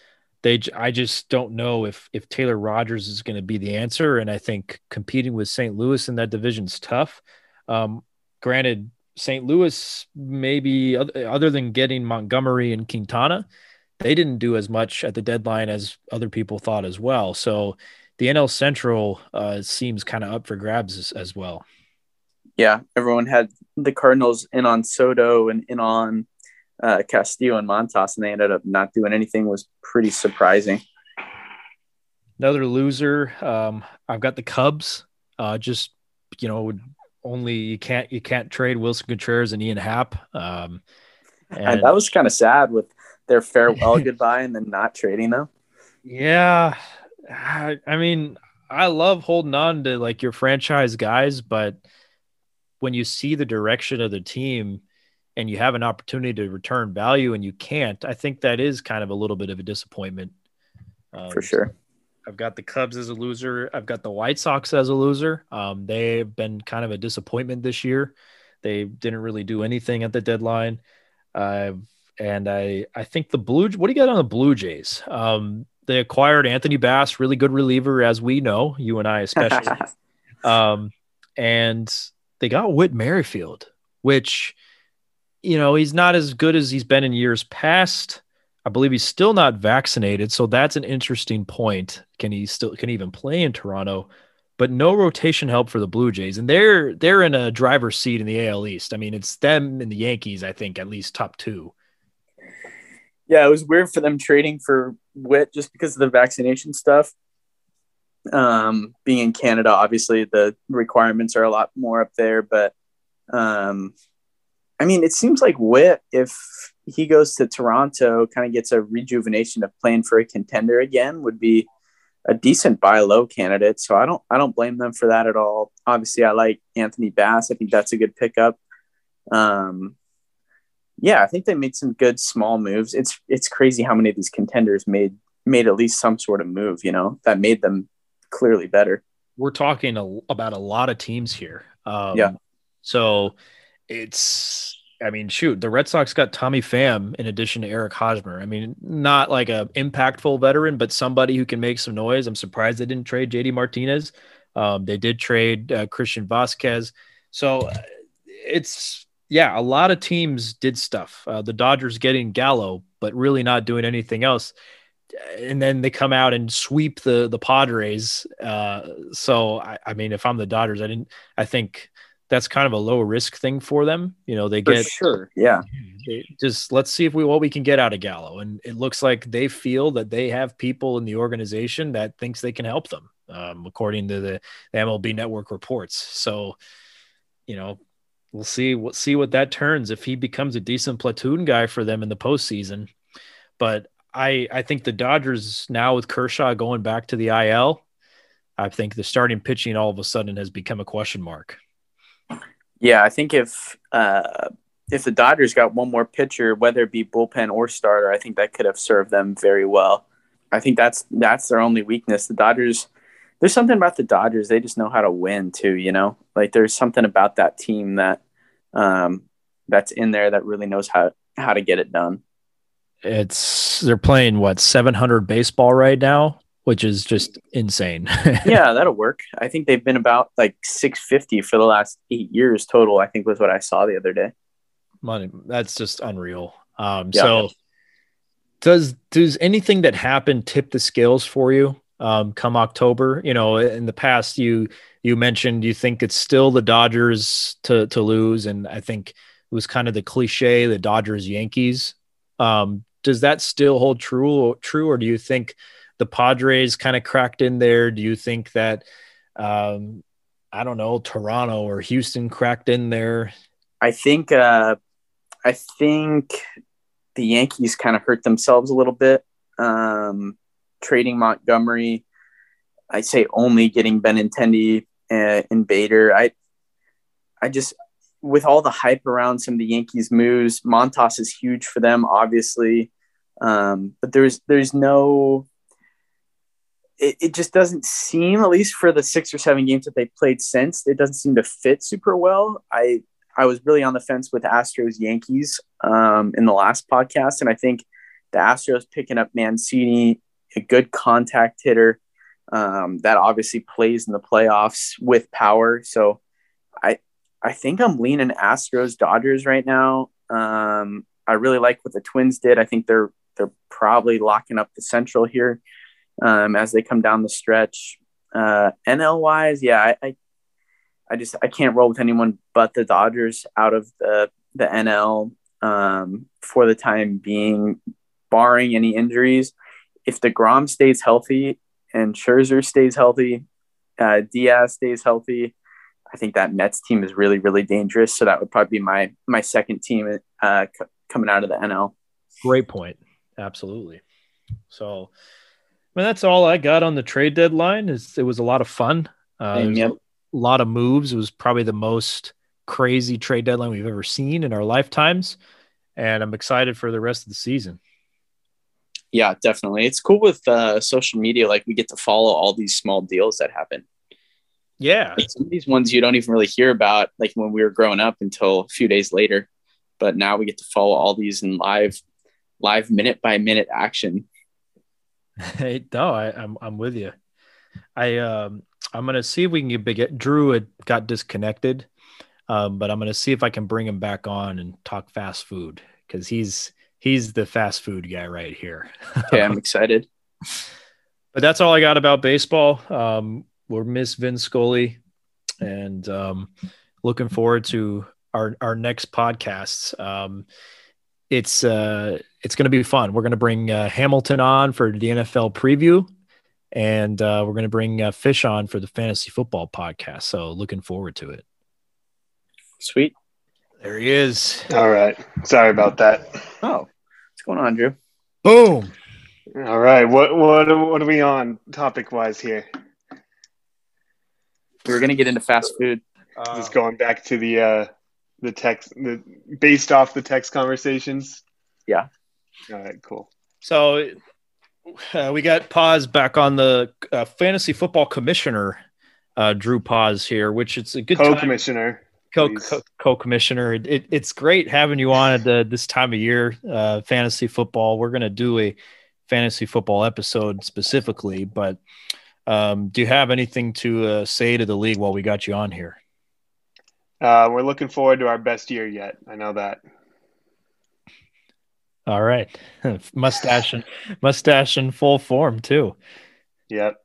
they, I just don't know if, if Taylor Rogers is going to be the answer. And I think competing with Saint Louis in that division is tough. Um, granted, Saint Louis, maybe other, other than getting Montgomery and Quintana, they didn't do as much at the deadline as other people thought as well. So the N L Central uh, seems kind of up for grabs as, as well. Yeah, everyone had the Cardinals in on Soto and in on uh, Castillo and Montas, and they ended up not doing anything. Was pretty surprising. Another loser. Um, I've got the Cubs. Uh, just you know, only you can't you can't trade Wilson Contreras and Ian Happ. Um, and, and that was kind of sad with their farewell goodbye and then not trading them. Yeah, I, I mean, I love holding on to like your franchise guys, but when you see the direction of the team and you have an opportunity to return value and you can't, I think that is kind of a little bit of a disappointment. Um, For sure. I've got the Cubs as a loser. I've got the White Sox as a loser. Um, they've been kind of a disappointment this year. They didn't really do anything at the deadline. Uh, and I, I think the Blue, what do you got on the Blue Jays? Um, they acquired Anthony Bass, really good reliever, as we know, you and I especially. um, and They got Whit Merrifield, which, you know, he's not as good as he's been in years past. I believe he's still not vaccinated, so that's an interesting point. Can he still can he even play in Toronto? But no rotation help for the Blue Jays, and they're they're in a driver's seat in the A L East. I mean, it's them and the Yankees, I think, at least top two. Yeah, it was weird for them trading for Whit just because of the vaccination stuff. Um, being in Canada, obviously the requirements are a lot more up there, but um, I mean, it seems like Whit, if he goes to Toronto, kind of gets a rejuvenation of playing for a contender again, would be a decent buy low candidate. So I don't, I don't blame them for that at all. Obviously I like Anthony Bass. I think that's a good pickup. Um, yeah, I think they made some good small moves. It's, it's crazy how many of these contenders made, made at least some sort of move, you know, that made them clearly better. We're talking a, about a lot of teams here. Um, yeah. So it's, I mean, shoot, the Red Sox got Tommy Pham in addition to Eric Hosmer. I mean, not like a impactful veteran, but somebody who can make some noise. I'm surprised they didn't trade J D Martinez. Um, they did trade uh, Christian Vasquez. So it's, yeah, a lot of teams did stuff. Uh, the Dodgers getting Gallo, but really not doing anything else. And then they come out and sweep the the Padres. Uh, so, I, I mean, if I'm the Dodgers, I didn't. I think that's kind of a low risk thing for them. You know, they for get sure, yeah. Just let's see if we what we can get out of Gallo, and it looks like they feel that they have people in the organization that thinks they can help them, um, according to the, the M L B Network reports. So, you know, we'll see. We'll see what that turns if he becomes a decent platoon guy for them in the postseason, but. I, I think the Dodgers now with Kershaw going back to the I L, I think the starting pitching all of a sudden has become a question mark. Yeah, I think if uh, if the Dodgers got one more pitcher, whether it be bullpen or starter, I think that could have served them very well. I think that's that's their only weakness. The Dodgers, there's something about the Dodgers. They just know how to win too, you know? Like there's something about that team that um, that's in there that really knows how how to get it done. It's they're playing what seven hundred baseball right now, which is just insane. Yeah, that'll work. I think they've been about like six fifty for the last eight years total, I think was what I saw the other day. Money, that's just unreal. Um, yeah. So does does anything that happened tip the scales for you? Um, come October, you know, in the past you you mentioned you think it's still the Dodgers to to lose, and I think it was kind of the cliche, the Dodgers Yankees. Um, does that still hold true, true, or do you think the Padres kind of cracked in there? Do you think that, um, I don't know, Toronto or Houston cracked in there? I think, uh, I think the Yankees kind of hurt themselves a little bit. Um, trading Montgomery, I say only getting Benintendi and, and Bader. I, I just. With all the hype around some of the Yankees moves, Montas is huge for them, obviously. Um, but there's, there's no, it, it just doesn't seem, at least for the six or seven games that they played since, it doesn't seem to fit super well. I, I was really on the fence with Astros Yankees um, in the last podcast. And I think the Astros picking up Mancini, a good contact hitter um, that obviously plays in the playoffs with power. So I, I think I'm leaning Astros Dodgers right now. Um, I really like what the Twins did. I think they're they're probably locking up the Central here um, as they come down the stretch. Uh, N L wise, yeah, I, I I just I can't roll with anyone but the Dodgers out of the the N L um, for the time being, barring any injuries. If DeGrom stays healthy and Scherzer stays healthy, uh, Diaz stays healthy. I think that Mets team is really, really dangerous. So that would probably be my my second team uh, c- coming out of the N L. Great point. Absolutely. So, I mean, that's all I got on the trade deadline. It's, it was a lot of fun. Uh, and, yep. A lot of moves. It was probably the most crazy trade deadline we've ever seen in our lifetimes. And I'm excited for the rest of the season. Yeah, definitely. It's cool with uh, social media. Like we get to follow all these small deals that happen. Yeah. Like some of these ones you don't even really hear about, like when we were growing up until a few days later, but now we get to follow all these in live, live minute by minute action. Hey, no, I, I'm, I'm with you. I, um, I'm going to see if we can get, get Drew had got disconnected. Um, but I'm going to see if I can bring him back on and talk fast food. Cause he's, he's the fast food guy right here. Yeah. I'm excited, but that's all I got about baseball. Um, We'll miss Vin Scully, and um, looking forward to our, our next podcasts. Um, it's uh, it's going to be fun. We're going to bring uh, Hamilton on for the N F L preview, and uh, we're going to bring uh, Fish on for the fantasy football podcast. So looking forward to it. Sweet. There he is. All right. Sorry about that. Oh, what's going on, Drew? Boom. All right. What what what are we on topic wise here? We were gonna get into fast food. Uh, Just going back to the uh, the text, the based off the text conversations. Yeah. All right. Cool. So uh, we got Paz back on the uh, fantasy football commissioner, uh, Drew Paz here, which it's a good co-commissioner. Time. Co- co- co-commissioner. It, it's great having you on at the, this time of year, uh, fantasy football. We're going to do a fantasy football episode specifically, but um, do you have anything to uh, say to the league while we got you on here? Uh, we're looking forward to our best year yet. I know that. All right. mustache and mustache in full form too. Yep.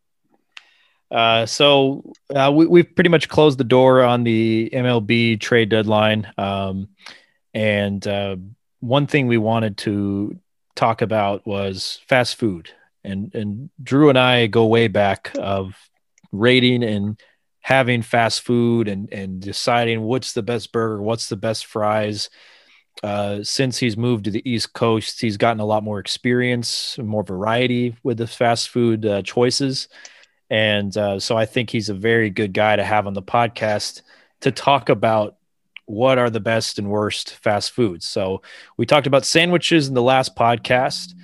Uh, so uh, we, we've pretty much closed the door on the M L B trade deadline. Um, and uh, one thing we wanted to talk about was fast food. And and Drew and I go way back of rating and having fast food and, and deciding what's the best burger, what's the best fries. Uh, since he's moved to the East Coast, he's gotten a lot more experience, more variety with the fast food uh, choices. And uh, so I think he's a very good guy to have on the podcast to talk about what are the best and worst fast foods. So we talked about sandwiches in the last podcast,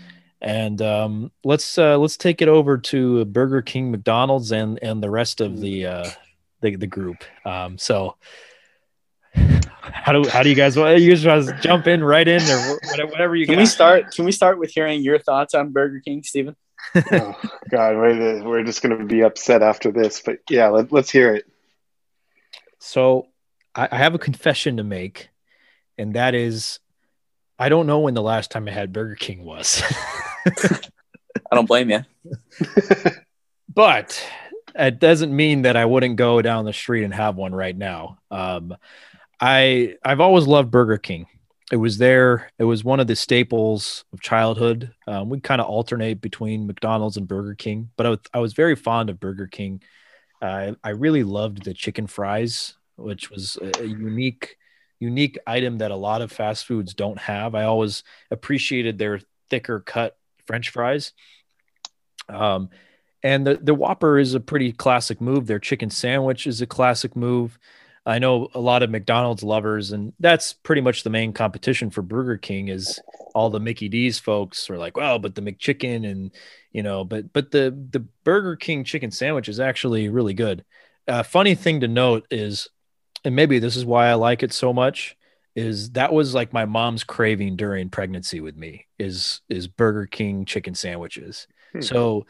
and um, let's uh, let's take it over to Burger King, McDonald's, and and the rest of the uh, the, the group. Um, so how do how do you guys? You guys want to jump in right in or whatever you can got. we start? Can we start with hearing your thoughts on Burger King, Stephen? Oh, God, we're, we're just going to be upset after this, but yeah, let, let's hear it. So I, I have a confession to make, and that is I don't know when the last time I had Burger King was. I don't blame you. But it doesn't mean that I wouldn't go down the street and have one right now. Um, I, I've always loved Burger King. It was there. It was one of the staples of childhood. Um, we kind of alternate between McDonald's and Burger King, but I, w- I was very fond of Burger King. Uh, I really loved the chicken fries, which was a, a unique, unique item that a lot of fast foods don't have. I always appreciated their thicker cut French fries. Um, and the, the Whopper is a pretty classic move. Their chicken sandwich is a classic move. I know a lot of McDonald's lovers, and that's pretty much the main competition for Burger King is all the Mickey D's folks are like, well, but the McChicken and, you know, but, but the, the Burger King chicken sandwich is actually really good. Uh, funny thing to note is, and maybe this is why I like it so much, is that was like my mom's craving during pregnancy with me is, is Burger King chicken sandwiches. Hmm. So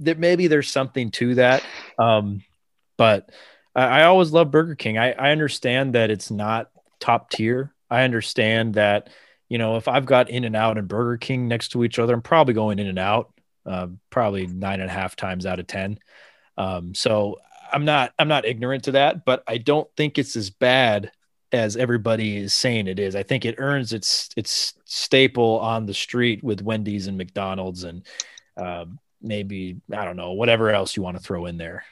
that maybe there's something to that. Um, but I always love Burger King. I, I understand that it's not top tier. I understand that, you know, if I've got In-N-Out and Burger King next to each other, I'm probably going In-N-Out, uh, probably nine and a half times out of ten. Um, so I'm not I'm not ignorant to that, but I don't think it's as bad as everybody is saying it is. I think it earns its its staple on the street with Wendy's and McDonald's and uh, maybe, I don't know, whatever else you want to throw in there.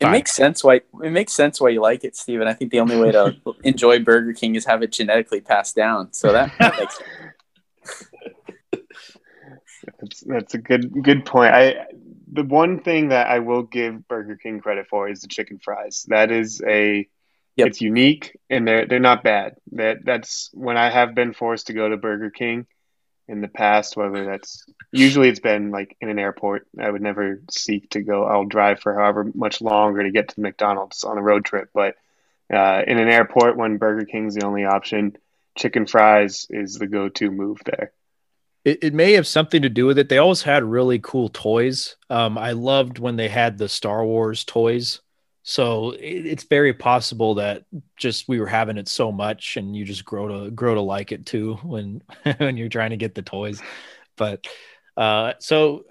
It makes sense why it makes sense why you like it, Steven. I think the only way to enjoy Burger King is have it genetically passed down. So that, that makes sense. That's, that's a good good point. I the one thing that I will give Burger King credit for is the chicken fries. That is a yep. It's unique and they're they're not bad. That that's when I have been forced to go to Burger King in the past, whether that's usually it's been like in an airport. I would never seek to go. I'll drive for however much longer to get to the McDonald's on a road trip. But uh, in an airport, when Burger King's the only option, chicken fries is the go-to move there. It, it may have something to do with it. They always had really cool toys. Um, I loved when they had the Star Wars toys. So it, it's very possible that just we were having it so much, and you just grow to grow to like it too when when you're trying to get the toys. But uh, so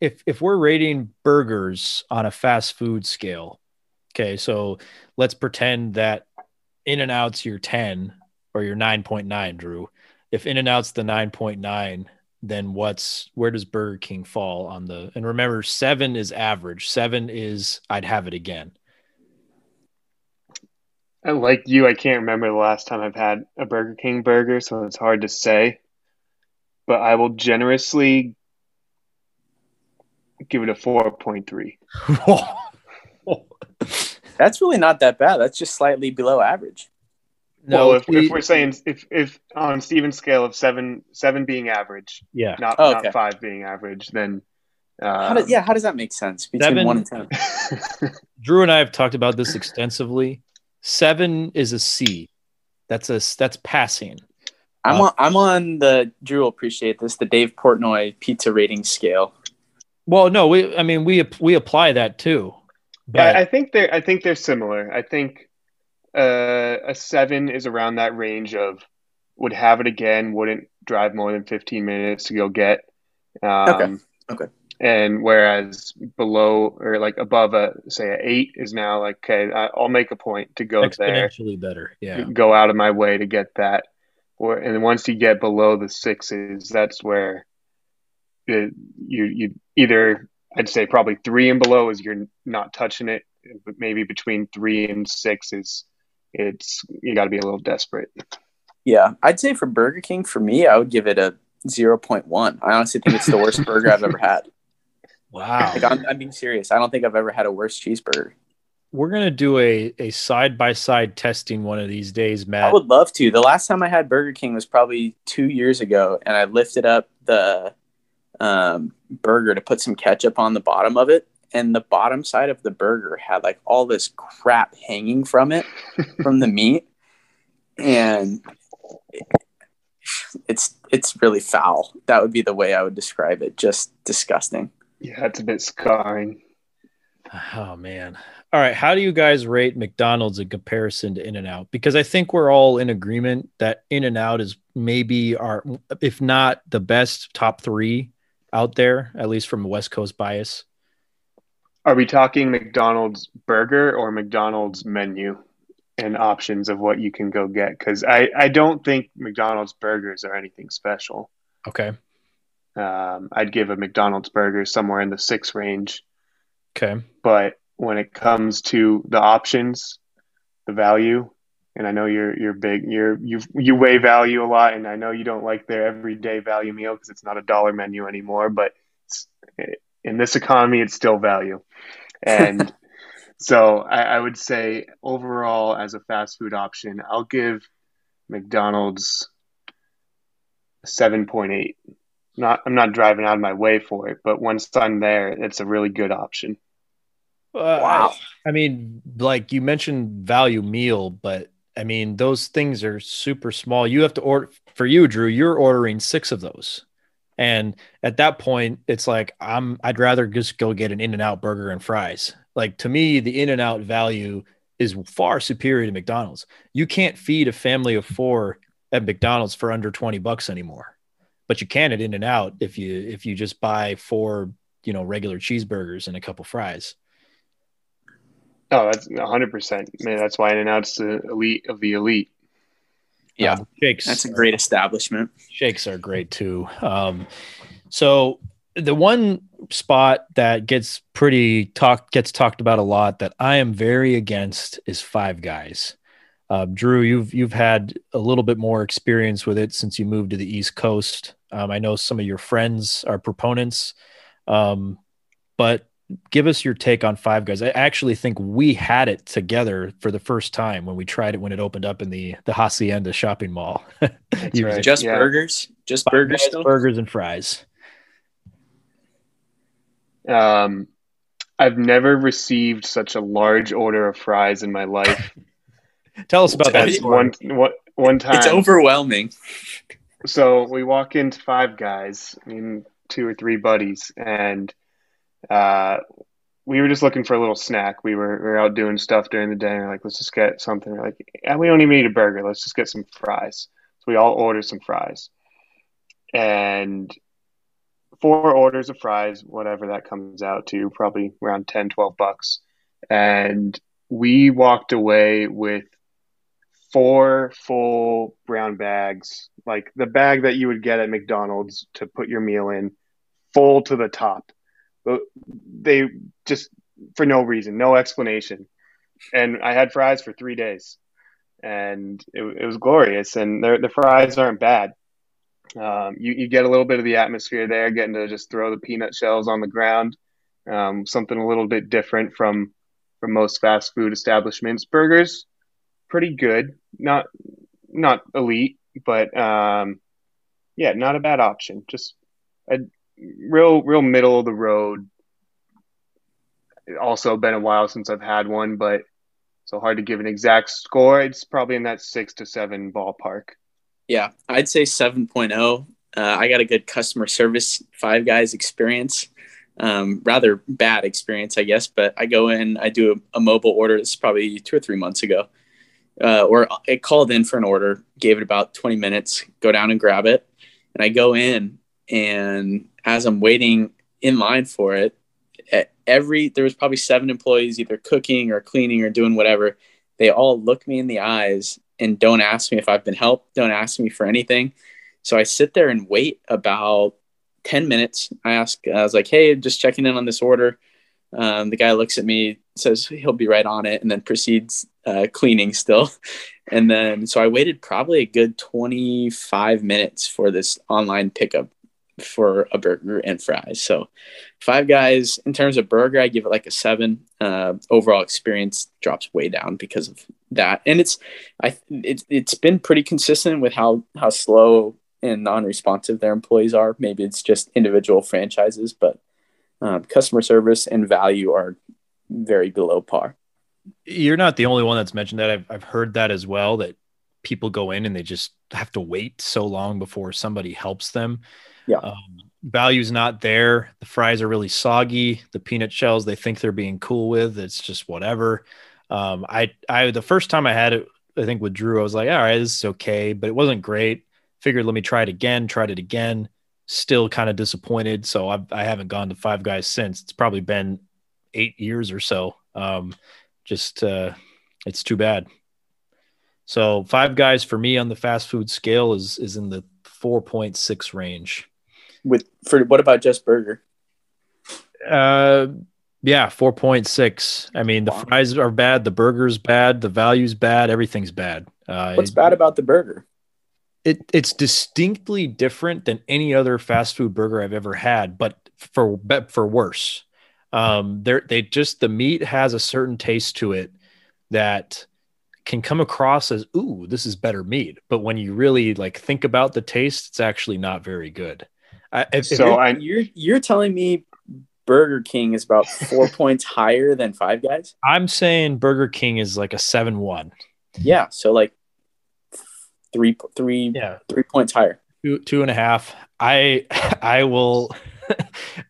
if if we're rating burgers on a fast food scale, okay, so let's pretend that In-N-Out's your ten or your nine point nine, Drew. If In-N-Out's the nine point nine. Then what's where does Burger King fall on the? And remember, seven is average. Seven is I'd have it again. Like you, I can't remember the last time I've had a Burger King burger, so it's hard to say. But I will generously give it a four point three. That's really not that bad. That's just slightly below average. No, well, if, we, if we're saying if if on Steven's scale of seven seven being average, yeah, not oh, okay. not five being average, then uh, how do, yeah, how does that make sense between seven, one and ten? Drew and I have talked about this extensively. Seven is a C. That's a that's passing. I'm on, I'm on the Drew will appreciate this the Dave Portnoy pizza rating scale. Well, no, we I mean we we apply that too. But I, I think they're I think they're similar. I think uh, a seven is around that range of would have it again, wouldn't drive more than fifteen minutes to go get. Um, okay. Okay. And whereas below or like above a say an eight is now like okay, I'll make a point to go there. Exponentially better. Yeah. Go out of my way to get that. Or and once you get below the sixes, that's where it, you you either. I'd say probably three and below is you're not touching it, but maybe between three and six is it's you got to be a little desperate. Yeah, I'd say for Burger King, for me, I would give it a zero point one. I honestly think it's the worst burger I've ever had. Wow. Like, I'm, I'm being serious. I don't think I've ever had a worse cheeseburger. We're going to do a, a side-by-side testing one of these days, Matt. I would love to. The last time I had Burger King was probably two years ago, and I lifted up the um burger to put some ketchup on the bottom of it, and the bottom side of the burger had like all this crap hanging from it from the meat, and it, it's it's really foul. That would be the way I would describe it. Just disgusting. Yeah, that's a bit scarring. Oh man. All right, how do you guys rate McDonald's in comparison to In-N-Out? Because I think we're all in agreement that In-N-Out is maybe our, if not the best, top three out there, at least from a West Coast bias. Are we talking McDonald's burger or McDonald's menu and options of what you can go get? Because I, I don't think McDonald's burgers are anything special. Okay. Um, I'd give a McDonald's burger somewhere in the six range. Okay. But when it comes to the options, the value, and I know you're you're big, you're you you weigh value a lot, and I know you don't like their everyday value meal because it's not a dollar menu anymore. But in this economy, it's still value, and so I, I would say overall as a fast food option, I'll give McDonald's seven point eight. Not I'm not driving out of my way for it, but once I'm there, it's a really good option. Uh, wow. I, I mean, like you mentioned value meal, but I mean, those things are super small. You have to order for you, Drew, you're ordering six of those. And at that point, it's like, I'm, I'd rather just go get an In-N-Out burger and fries. Like to me, the In-N-Out value is far superior to McDonald's. You can't feed a family of four at McDonald's for under twenty bucks anymore, but you can at In-N-Out if you, if you just buy four, you know, regular cheeseburgers and a couple fries. Oh, that's one hundred percent. Man, that's why In-N-Out's the elite of the elite. Yeah, um, shakes. That's a great establishment. Shakes are great, too. Um, so the one spot that gets pretty talk, gets talked about a lot that I am very against is Five Guys. Uh, Drew, you've you've had a little bit more experience with it since you moved to the East Coast. Um, I know some of your friends are proponents, um, but give us your take on Five Guys. I actually think we had it together for the first time when we tried it when it opened up in the the Hacienda shopping mall. You right. Just yeah. burgers, just Five burgers, guys, burgers and fries. Um, I've never received such a large order of fries in my life. Tell us about that. One, one, one time, it's overwhelming. So we walk into Five Guys, I mean, two or three buddies, and Uh, we were just looking for a little snack. We were, we were out doing stuff during the day. And we're like, let's just get something. We're like, yeah, we don't even need a burger. Let's just get some fries. So we all ordered some fries, and four orders of fries, whatever that comes out to, probably around ten, twelve bucks. And we walked away with four full brown bags, like the bag that you would get at McDonald's to put your meal in, full to the top. They just for no reason, no explanation, and I had fries for three days. and it, it was glorious. And the fries aren't bad. Um, you, you get a little bit of the atmosphere there, getting to just throw the peanut shells on the ground. Um, something a little bit different from, from most fast food establishments. Burgers, pretty good. Not, not elite, but um, yeah, not a bad option. Just a real, real middle of the road. Also been a while since I've had one, but so hard to give an exact score. It's probably in that six to seven ballpark. Yeah, I'd say seven point oh. Uh, I got a good customer service Five Guys experience. Um, rather bad experience, I guess, but I go in, I do a, a mobile order. It's probably two or three months ago. Uh, or I called in for an order, gave it about twenty minutes, go down and grab it. And I go in, and as I'm waiting in line for it, every, there was probably seven employees either cooking or cleaning or doing whatever. They all look me in the eyes and don't ask me if I've been helped. Don't ask me for anything. So I sit there and wait about ten minutes. I asked, I was like, hey, just checking in on this order. Um, the guy looks at me, says he'll be right on it, and then proceeds uh, cleaning still. And then, so I waited probably a good twenty-five minutes for this online pickup for a burger and fries. So Five Guys, in terms of burger, I give it like a seven. Uh, overall experience drops way down because of that. And it's, I, it, it's been pretty consistent with how, how slow and non-responsive their employees are. Maybe it's just individual franchises, but um, customer service and value are very below par. You're not the only one that's mentioned that. I've, I've heard that as well, that people go in and they just have to wait so long before somebody helps them. Yeah. Um, value's not there. The fries are really soggy. The peanut shells, they think they're being cool with. It's just whatever. Um, I, I, the first time I had it, I think with Drew, I was like, all right, this is okay, but it wasn't great. Figured, let me try it again, tried it again, still kind of disappointed. So I've, I haven't gone to Five Guys since. It's probably been eight years or so. Um, just, uh, it's too bad. So Five Guys for me on the fast food scale is, is in the four point six range. With for what about just burger? Uh, yeah, four point six. I mean, the wow. fries are bad. The burger's bad. The value's bad. Everything's bad. Uh, What's it, bad about the burger? It it's distinctly different than any other fast food burger I've ever had, but for for worse. Um, they they just the meat has a certain taste to it that can come across as, ooh, this is better meat. But when you really like think about the taste, it's actually not very good. I, if, so if you're, I, you're you're telling me Burger King is about four points higher than Five Guys? I'm saying Burger King is like a seven one. Yeah, so like. Three, three, yeah. three points higher. Two, two and a half. I, I will.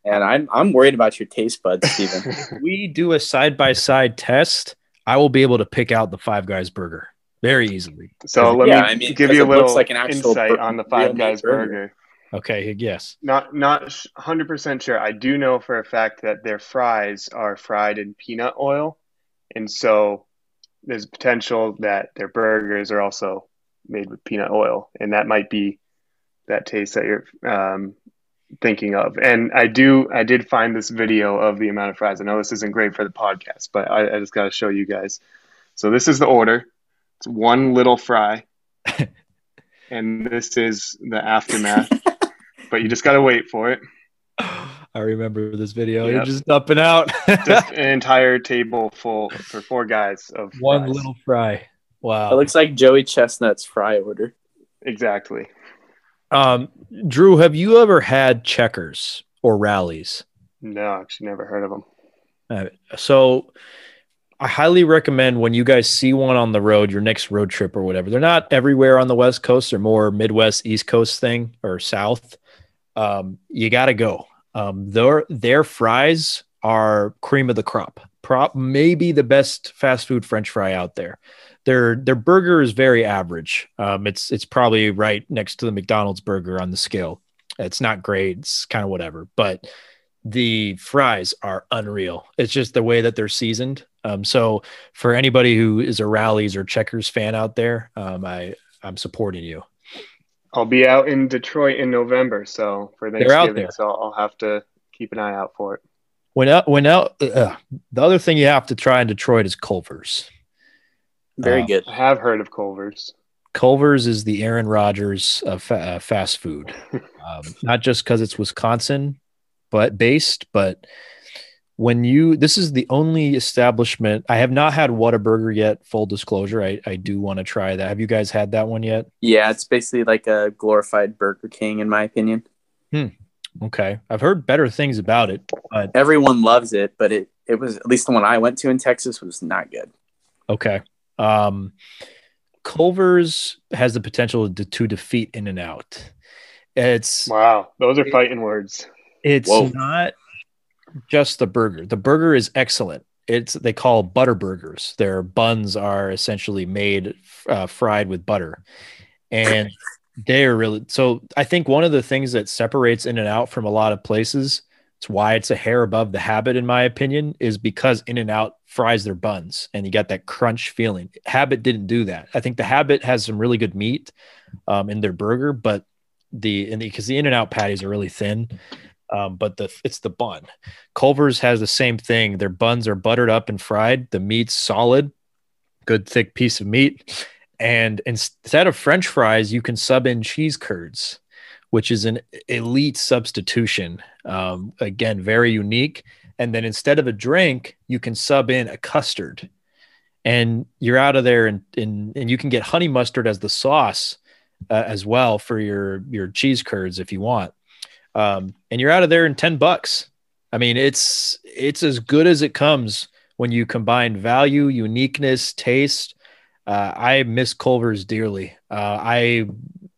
And I'm, I'm worried about your taste buds, Steven. If we do a side by side test, I will be able to pick out the Five Guys burger very easily. So let yeah, me I mean, give you a little like an insight bur- on the Five Guys burger. burger. Okay, yes. Not, not one hundred percent sure. I do know for a fact that their fries are fried in peanut oil, and so there's potential that their burgers are also made with peanut oil, and that might be that taste that you're um, thinking of. And I do, I did find this video of the amount of fries. I know this isn't great for the podcast, but I, I just got to show you guys. So this is the order. It's one little fry, and this is the aftermath. But you just got to wait for it. I remember this video. Yep. You're just up and out. Just an entire table full for four guys of one fries. Little fry. Wow. It looks like Joey Chestnut's fry order. Exactly. Um, Drew, have you ever had Checkers or Rallies? No, I've actually never heard of them. Uh, so I highly recommend when you guys see one on the road, your next road trip or whatever. They're not everywhere on the West Coast. They're more Midwest, East Coast thing or South. Um, you got to go. Um, their, their fries are cream of the crop. Prop, maybe the best fast food French fry out there. Their their burger is very average. Um, it's it's probably right next to the McDonald's burger on the scale. It's not great. It's kind of whatever. But the fries are unreal. It's just the way that they're seasoned. Um, so for anybody who is a Rallies or Checkers fan out there, um, I I'm supporting you. I'll be out in Detroit in November, so for Thanksgiving, so I'll have to keep an eye out for it. When out, when out, uh, the other thing you have to try in Detroit is Culver's. Very um, good. I have heard of Culver's. Culver's is the Aaron Rodgers of fa- uh, fast food, um, not just because it's Wisconsin, but based. But when you, this is the only establishment. I have not had Whataburger yet. Full disclosure, I, I do want to try that. Have you guys had that one yet? Yeah, it's basically like a glorified Burger King, in my opinion. Hmm. Okay, I've heard better things about it. But everyone loves it, but it it was at least the one I went to in Texas was not good. Okay. Um, Culver's has the potential to, to defeat In-N-Out. It's wow, those are it, fighting words. It's Whoa. Not just the burger. The burger is excellent. It's they call butter burgers. Their buns are essentially made uh, fried with butter, and they're really so. I think one of the things that separates In-N-Out from a lot of places, it's why it's a hair above the habit, in my opinion, is because In-N-Out fries their buns and you got that crunch feeling. Habit didn't do that. I think the Habit has some really good meat um, in their burger, but the in the because the In-N-Out patties are really thin, um, but the it's the bun. Culver's has the same thing. Their buns are buttered up and fried. The meat's solid, good thick piece of meat, and instead of French fries, you can sub in cheese curds, which is an elite substitution. Um, again, very unique. And then instead of a drink, you can sub in a custard and you're out of there. And, and, and you can get honey mustard as the sauce uh, as well for your, your cheese curds if you want. Um, and you're out of there in ten bucks. I mean, it's, it's as good as it comes when you combine value, uniqueness, taste. Uh, I miss Culver's dearly. Uh, I,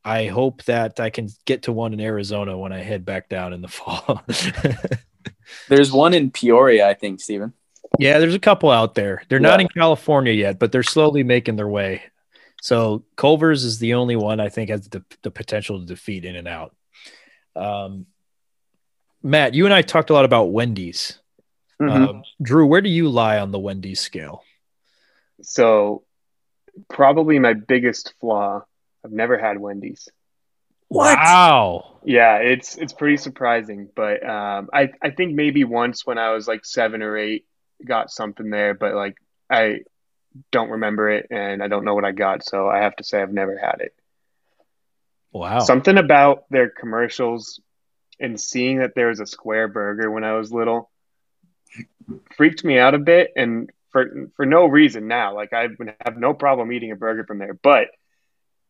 I hope that I can get to one in Arizona when I head back down in the fall. There's one in Peoria, I think, Steven. Yeah, there's a couple out there. They're yeah. not in California yet, but they're slowly making their way. So Culver's is the only one I think has the, the potential to defeat In-N-Out. Um, Matt, you and I talked a lot about Wendy's. Mm-hmm. Uh, Drew, where do you lie on the Wendy's scale? So probably my biggest flaw. I've never had Wendy's. What? Wow. Yeah, it's it's pretty surprising, but um, I I think maybe once when I was like seven or eight, got something there, but like I don't remember it and I don't know what I got, so I have to say I've never had it. Wow. Something about their commercials and seeing that there was a square burger when I was little freaked me out a bit, and for for no reason now. Like I have no problem eating a burger from there, but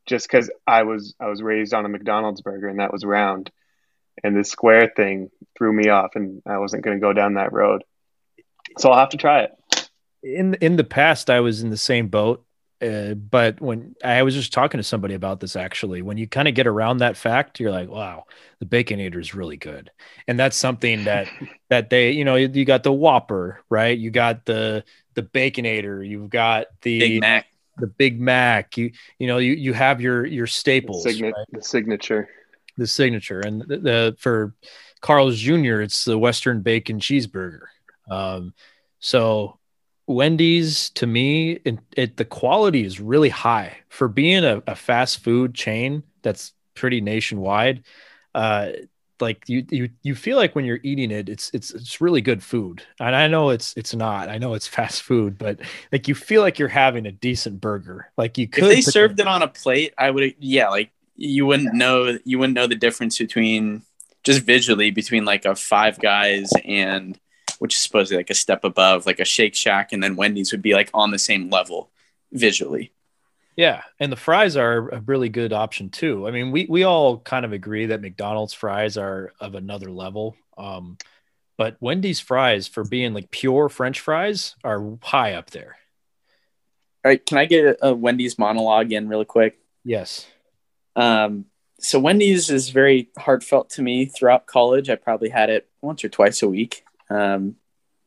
just because I was I was raised on a McDonald's burger and that was round, and the square thing threw me off, and I wasn't going to go down that road. So I'll have to try it. In in the past, I was in the same boat, uh, but when I was just talking to somebody about this, actually, when you kind of get around that fact, you're like, wow, the Baconator is really good, and that's something that that they, you know, you, you got the Whopper, right? You got the the Baconator, you've got the Big Mac. The Big Mac, you you know, you you have your your staples, the, signa- right? the signature, the signature, and the, the for Carl's Junior, it's the Western Bacon Cheeseburger. Um, so Wendy's to me, it, it the quality is really high for being a, a fast food chain that's pretty nationwide. Uh, like you you you feel like when you're eating it, it's it's it's really good food, and I know it's it's not. I know it's fast food, but like you feel like you're having a decent burger. Like you could. If they served it on a plate, I would. Yeah, like you wouldn't know. You wouldn't know the difference between just visually between like a Five Guys and which is supposedly like a step above, like a Shake Shack, and then Wendy's would be like on the same level visually. Yeah, and the fries are a really good option too. I mean, we we all kind of agree that McDonald's fries are of another level. Um, but Wendy's fries, for being like pure French fries, are high up there. All right, can I get a, a Wendy's monologue in really quick? Yes. Um, so Wendy's is very heartfelt to me throughout college. I probably had it once or twice a week um,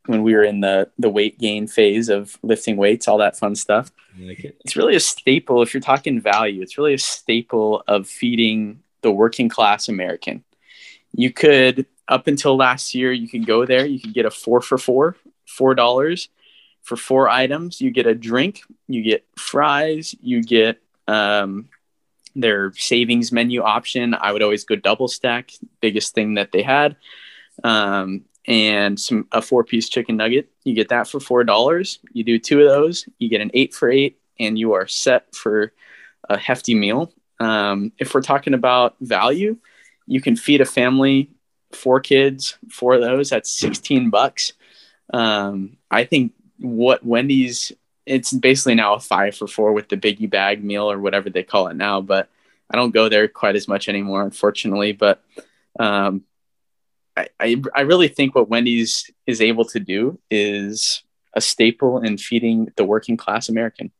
when we were in the, the weight gain phase of lifting weights, all that fun stuff. Like it. It's really a staple. If you're talking value, it's really a staple of feeding the working class American. You could, up until last year, you could go there. You could get a four for four, four dollars for four items. You get a drink, you get fries, you get um, their savings menu option. I would always go double stack, biggest thing that they had, um, and some a four piece chicken nugget. You get that for four dollars. You do two of those, you get an eight for eight and you are set for a hefty meal. Um, if we're talking about value, you can feed a family, four kids, four of those, that's sixteen bucks. Um, I think what Wendy's, it's basically now a five for four with the biggie bag meal or whatever they call it now, but I don't go there quite as much anymore, unfortunately. But um, I, I, I really think what Wendy's is able to do is a staple in feeding the working class American.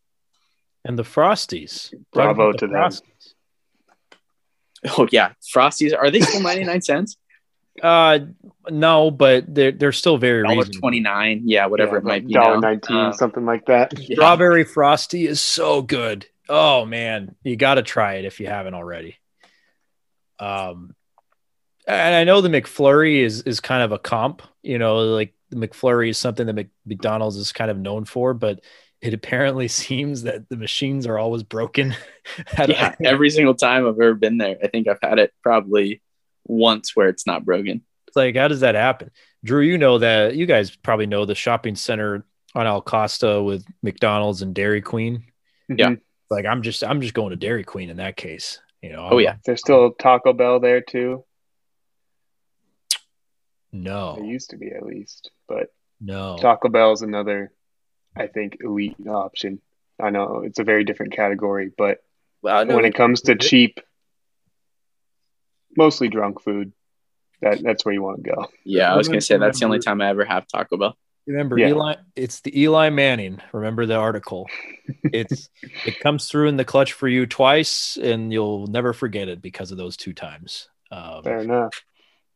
And the Frosties. Bravo to them. Oh yeah, Frosties. Are they still ninety-nine cents? Uh, no, but they're they're still very reasonable. twenty-nine, yeah, whatever yeah, it might be. one dollar nineteen, uh, something like that. Yeah. Strawberry Frosty is so good. Oh man, you got to try it if you haven't already. Um, and I know the McFlurry is is kind of a comp. You know, like the McFlurry is something that Mc, McDonald's is kind of known for, but it apparently seems that the machines are always broken. Yeah, every single time I've ever been there, I think I've had it probably once where it's not broken. It's like, how does that happen? Drew, you know that you guys probably know the shopping center on Alcosta with McDonald's and Dairy Queen. Yeah. Like I'm just, I'm just going to Dairy Queen in that case, you know? Oh I'm, yeah. There's still Taco Bell there too. No, it used to be at least, but no, Taco Bell is another, I think, elite option. I know it's a very different category, but well, when it comes to cheap, mostly drunk food, that that's where you want to go. Yeah, I was going to say that's the only time I ever have Taco Bell. Remember, yeah. Eli? It's the Eli Manning. Remember the article. It's it comes through in the clutch for you twice, and you'll never forget it because of those two times. Um, Fair enough.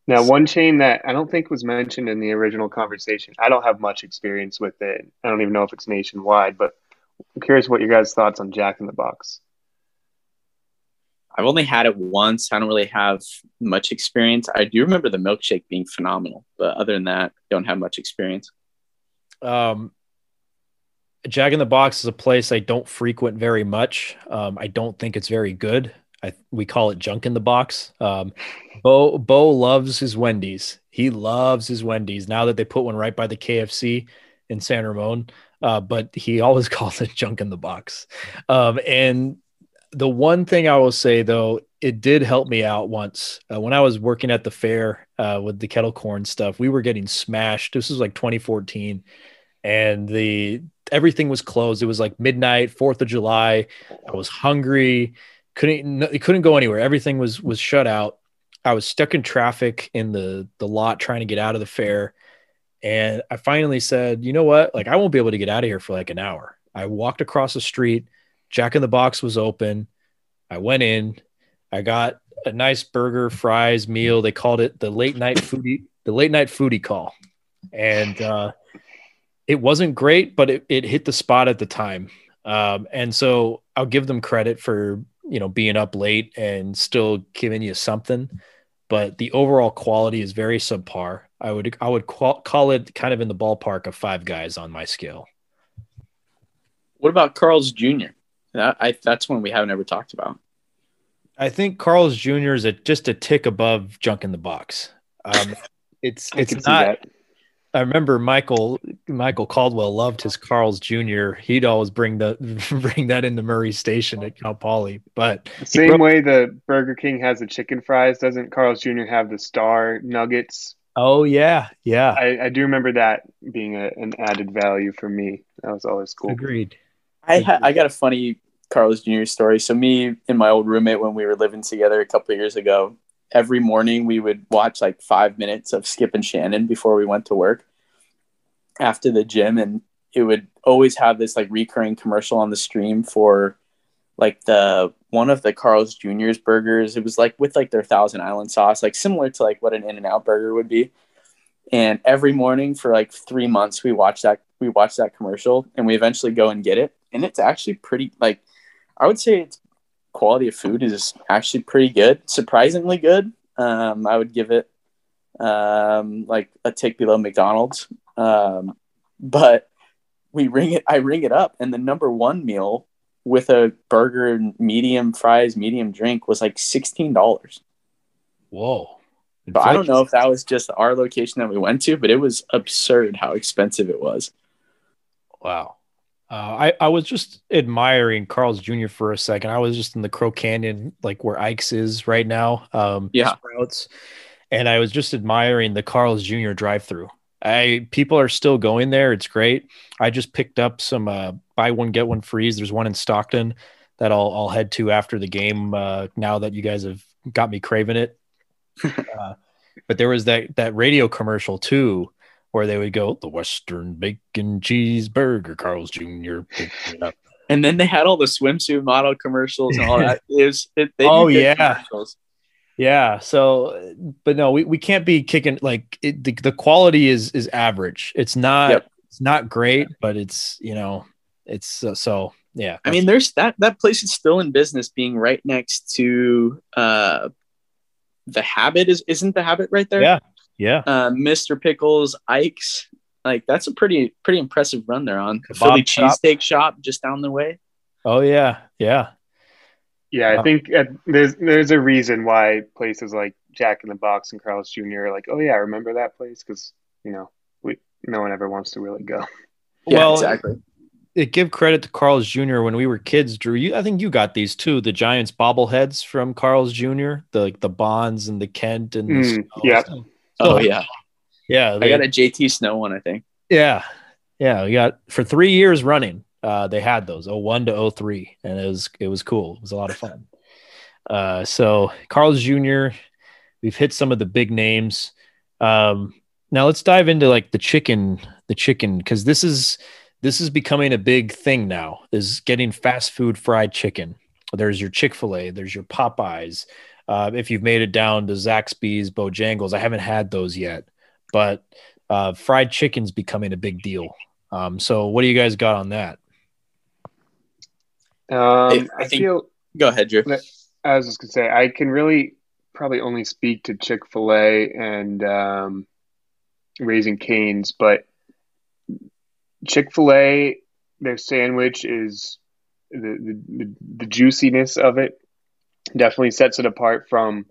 Now, one chain that I don't think was mentioned in the original conversation, I don't have much experience with it. I don't even know if it's nationwide, but I'm curious what your guys' thoughts on Jack in the Box. I've only had it once. I don't really have much experience. I do remember the milkshake being phenomenal, but other than that, I don't have much experience. Um, Jack in the Box is a place I don't frequent very much. Um, I don't think it's very good. I, we call it junk in the box. Um, Bo, Bo loves his Wendy's. He loves his Wendy's now that they put one right by the K F C in San Ramon. Uh, but he always calls it junk in the box. Um, and the one thing I will say, though, it did help me out once. Uh, when I was working at the fair uh, with the kettle corn stuff, we were getting smashed. This was like twenty fourteen. And the everything was closed. It was like midnight, fourth of July. I was hungry. Couldn't it couldn't go anywhere. Everything was was shut out. I was stuck in traffic in the the lot trying to get out of the fair. And I finally said, you know what? Like, I won't be able to get out of here for like an hour. I walked across the street. Jack in the Box was open. I went in. I got a nice burger, fries, meal. They called it the late night foodie, the late night foodie call. And uh, it wasn't great, but it, it hit the spot at the time. Um, and so I'll give them credit for, you know, being up late and still giving you something, but the overall quality is very subpar. I would, I would qual- call it kind of in the ballpark of Five Guys on my scale. What about Carl's Junior? That, I, that's one we haven't ever talked about. I think Carl's Junior is a, just a tick above junk in the box. Um, it's, it's not, I remember Michael Michael Caldwell loved his Carl's Junior He'd always bring the bring that into Murray Station at Cal Poly. But same wrote, way the Burger King has the chicken fries, doesn't Carl's Junior have the star nuggets? Oh yeah, yeah. I, I do remember that being a, an added value for me. That was always cool. Agreed. I ha- I got a funny Carl's Junior story. So me and my old roommate, when we were living together a couple of years ago, every morning we would watch like five minutes of Skip and Shannon before we went to work after the gym. And it would always have this like recurring commercial on the stream for like the, one of the Carl's Junior's burgers. It was like with like their Thousand Island sauce, like similar to like what an In-N-Out burger would be. And every morning for like three months, we watched that, we watched that commercial and we eventually go and get it. And it's actually pretty, like, I would say it's, quality of food is actually pretty good, surprisingly good. Um, I would give it um, like a tick below McDonald's. Um, but we ring it, I ring it up, and the number one meal with a burger, medium fries, medium drink was like sixteen dollars. Whoa! But I don't know if that was just our location that we went to, but it was absurd how expensive it was. Wow. Uh, I, I was just admiring Carl's Junior for a second. I was just in the Crow Canyon, like where Ike's is right now. Um, yeah. Sprouts, and I was just admiring the Carl's Junior drive-through. I people are still going there. It's great. I just picked up some uh, buy one, get one frees. There's one in Stockton that I'll, I'll head to after the game. Uh, now that you guys have got me craving it. Uh, but there was that, that radio commercial too, where they would go, the Western Bacon Cheeseburger, Carl's Junior And then they had all the swimsuit model commercials and all that. It was, it, they oh, yeah. Yeah. So, but no, we, we can't be kicking, like it, the, the quality is is average. It's not yep. it's not great, yeah. but it's, you know, it's uh, so, yeah. I mean, there's that, that place is still in business being right next to uh, the Habit. Is, isn't the Habit right there? Yeah. Yeah, uh, Mister Pickles, Ike's, like that's a pretty pretty impressive run they're on. The Philly Cheesesteak Shop just down the way. Oh yeah, yeah, yeah. I think uh, there's there's a reason why places like Jack in the Box and Carl's Junior are like, oh yeah, I remember that place because you know we no one ever wants to really go. Yeah, well, exactly. It give credit to Carl's Junior when we were kids, Drew. You, I think you got these too. The Giants bobbleheads from Carl's Junior, the like the Bonds and the Kent and the mm, yeah. Stuff. Oh, oh yeah, yeah. They, I got a J T Snow one, I think. Yeah, yeah. We got for three years running. Uh, they had those oh one to oh three, and it was it was cool. It was a lot of fun. Uh, so Carl's Junior, we've hit some of the big names. Um, now let's dive into like the chicken, the chicken, because this is this is becoming a big thing now. Is getting fast food fried chicken. There's your Chick-fil-A. There's your Popeyes. Uh, if you've made it down to Zaxby's, Bojangles, I haven't had those yet, but uh, fried chicken's becoming a big deal. Um, so, what do you guys got on that? Um, I, I think, feel. Go ahead, Drew. I was just gonna say I can really probably only speak to Chick-fil-A and um, Raising Cane's, but Chick-fil-A, their sandwich is the the, the, the juiciness of it. Definitely sets it apart from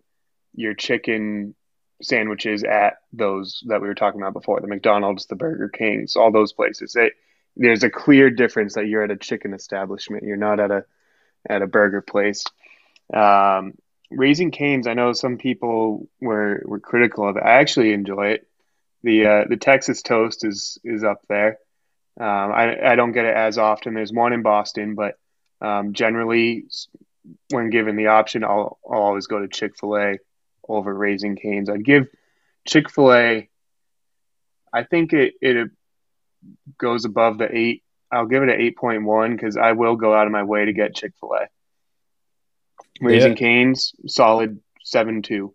your chicken sandwiches at those that we were talking about before, the McDonald's, the Burger Kings, all those places. It, there's a clear difference that you're at a chicken establishment. You're not at a at a burger place. Um, Raising Cane's, I know some people were, were critical of it. I actually enjoy it. The uh, the Texas toast is is up there. Um, I, I don't get it as often. There's one in Boston, but um, generally – when given the option, I'll, I'll always go to Chick-fil-A over Raising Cane's. I'd give Chick-fil-A, I think it, it goes above the eight. I'll give it an eight point one because I will go out of my way to get Chick-fil-A. Raising yeah. Cane's, solid seven two.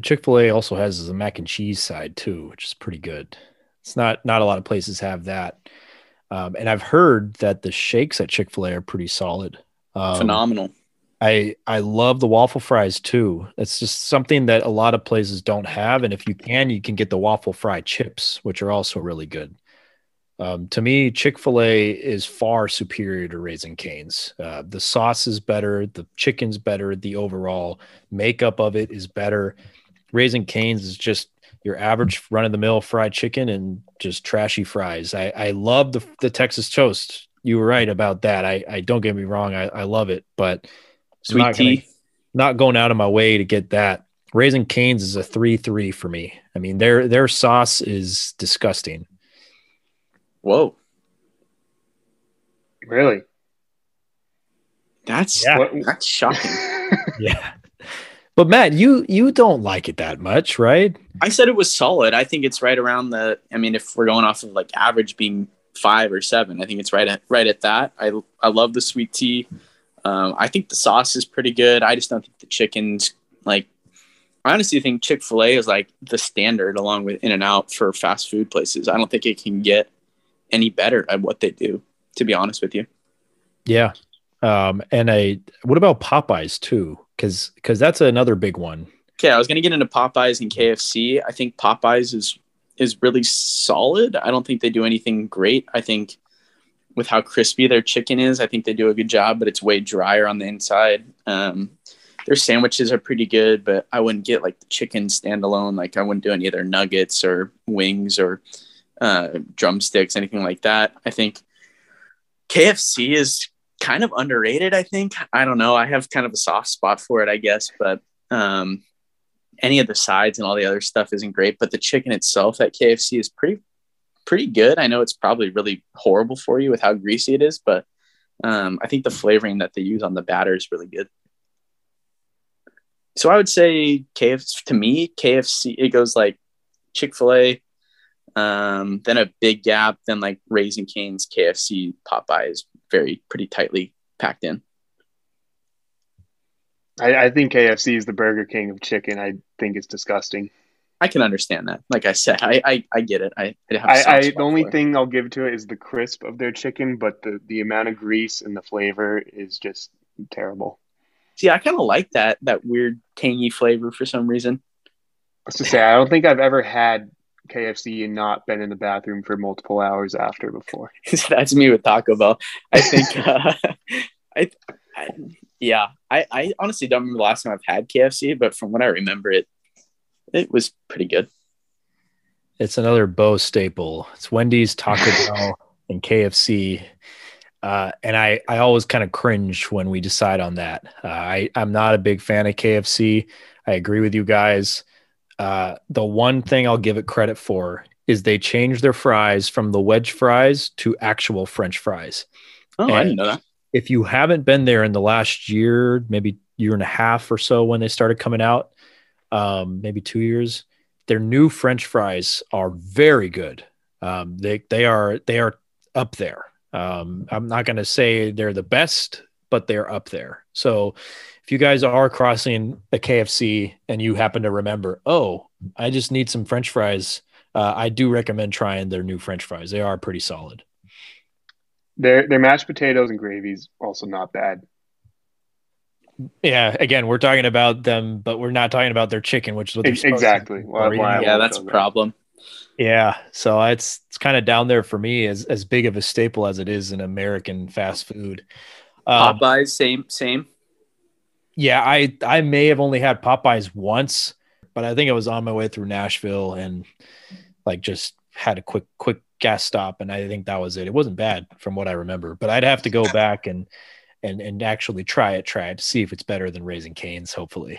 Chick-fil-A also has the mac and cheese side too, which is pretty good. It's not, not a lot of places have that. Um, and I've heard that the shakes at Chick-fil-A are pretty solid. Um, Phenomenal. I I love the waffle fries too. It's just something that a lot of places don't have, and if you can, you can get the waffle fry chips, which are also really good. Um, to me, Chick-fil-A is far superior to Raising Cane's. Uh, the sauce is better, the chicken's better, the overall makeup of it is better. Raising Cane's is just your average run-of-the-mill fried chicken and just trashy fries. I I love the the Texas toast. You were right about that. I, I don't get me wrong. I, I love it, but sweet not tea, gonna, not going out of my way to get that. Raising Cane's is a three, three for me. I mean, their, their sauce is disgusting. Whoa. Really? That's, yeah. that's shocking. yeah. But Matt, you, you don't like it that much, right? I said it was solid. I think it's right around the, I mean, if we're going off of like average being five or seven, I think it's right at right at that. I I love the sweet tea. Um, I think the sauce is pretty good. I just don't think the chicken's like. I honestly think Chick-fil-A is like the standard along with In-N-Out for fast food places. I don't think it can get any better at what they do. To be honest with you. Yeah, um, and I. What about Popeyes too? Because because that's another big one. Okay, I was gonna get into Popeyes and K F C. I think Popeyes is. is really solid. I don't think they do anything great. I think with how crispy their chicken is, I think they do a good job, but it's way drier on the inside. Um, their sandwiches are pretty good, but I wouldn't get like the chicken standalone. Like I wouldn't do any of their nuggets or wings or uh, drumsticks, anything like that. I think K F C is kind of underrated, I think. I don't know. I have kind of a soft spot for it, I guess, but um, any of the sides and all the other stuff isn't great, but the chicken itself at K F C is pretty, pretty good. I know it's probably really horrible for you with how greasy it is, but um, I think the flavoring that they use on the batter is really good. So I would say K F C, to me, K F C, it goes like Chick-fil-A, um, then a big gap, then like Raising Cane's, K F C, Popeye is very pretty tightly packed in. I, I think K F C is the Burger King of chicken. I think it's disgusting. I can understand that. Like I said, I I, I get it. I, I, have I, I the only thing I'll give to it is the crisp of their chicken, but the, the amount of grease and the flavor is just terrible. See, I kind of like that that weird tangy flavor for some reason. I was to say, I don't think I've ever had K F C and not been in the bathroom for multiple hours after before. That's me with Taco Bell. I think, uh, I, I, yeah, I, I honestly don't remember the last time I've had K F C, but from what I remember, it it was pretty good. It's another Bo staple. It's Wendy's, Taco Bell, and K F C. Uh, and I, I always kind of cringe when we decide on that. Uh, I, I'm not a big fan of K F C. I agree with you guys. Uh, the one thing I'll give it credit for is they changed their fries from the wedge fries to actual French fries. Oh, and I didn't know that. If you haven't been there in the last year, maybe year and a half or so when they started coming out, um, maybe two years, their new French fries are very good. Um, they, they are, they are up there. Um, I'm not going to say they're the best, but they're up there. So if you guys are crossing a K F C and you happen to remember, oh, I just need some French fries, uh, I do recommend trying their new French fries. They are pretty solid. Their their mashed potatoes and gravy is also not bad. Yeah, again, we're talking about them, but we're not talking about their chicken, which is what they're exactly. Well, yeah, that's a problem. Yeah, so it's it's kind of down there for me as as big of a staple as it is in American fast food. Um, Popeyes, same, same. Yeah, I I may have only had Popeyes once, but I think I was on my way through Nashville and like just had a quick quick gas stop, and I think that was it. It wasn't bad from what I remember, but I'd have to go back and and and actually try it, try it to see if it's better than Raising Cane's, hopefully.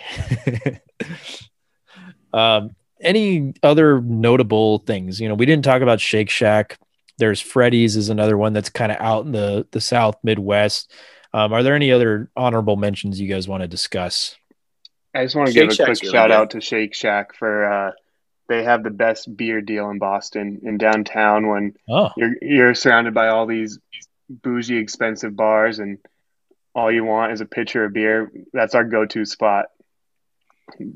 um. Any other notable things? You know, we didn't talk about Shake Shack. There's Freddy's is another one that's kind of out in the, the South Midwest. Um, are there any other honorable mentions you guys want to discuss? I just want to give a quick shout out to Shake Shack for uh, they have the best beer deal in Boston in downtown when oh. you're, you're surrounded by all these bougie, expensive bars and all you want is a pitcher of beer. That's our go-to spot.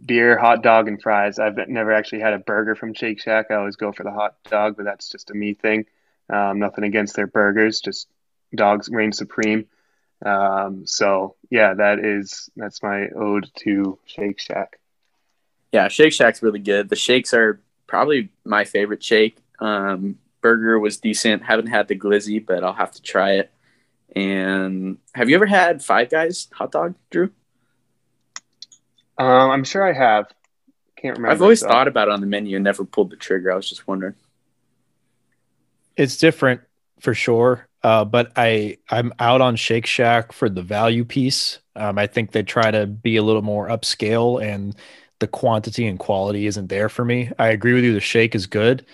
Beer, hot dog, and fries. I've never actually had a burger from Shake Shack. I always go for the hot dog, but that's just a me thing. Um, nothing against their burgers, just dogs reign supreme. Um, so yeah, that is that's my ode to Shake Shack. Yeah, Shake Shack's really good. The shakes are probably my favorite shake. Um, burger was decent. Haven't had the glizzy, but I'll have to try it. And have you ever had Five Guys hot dog, Drew? Um, I'm sure I have. Can't remember. I've always so. thought about it on the menu and never pulled the trigger. I was just wondering. It's different for sure. Uh, but I, I'm out on Shake Shack for the value piece. Um, I think they try to be a little more upscale and the quantity and quality isn't there for me. I agree with you. The shake is good.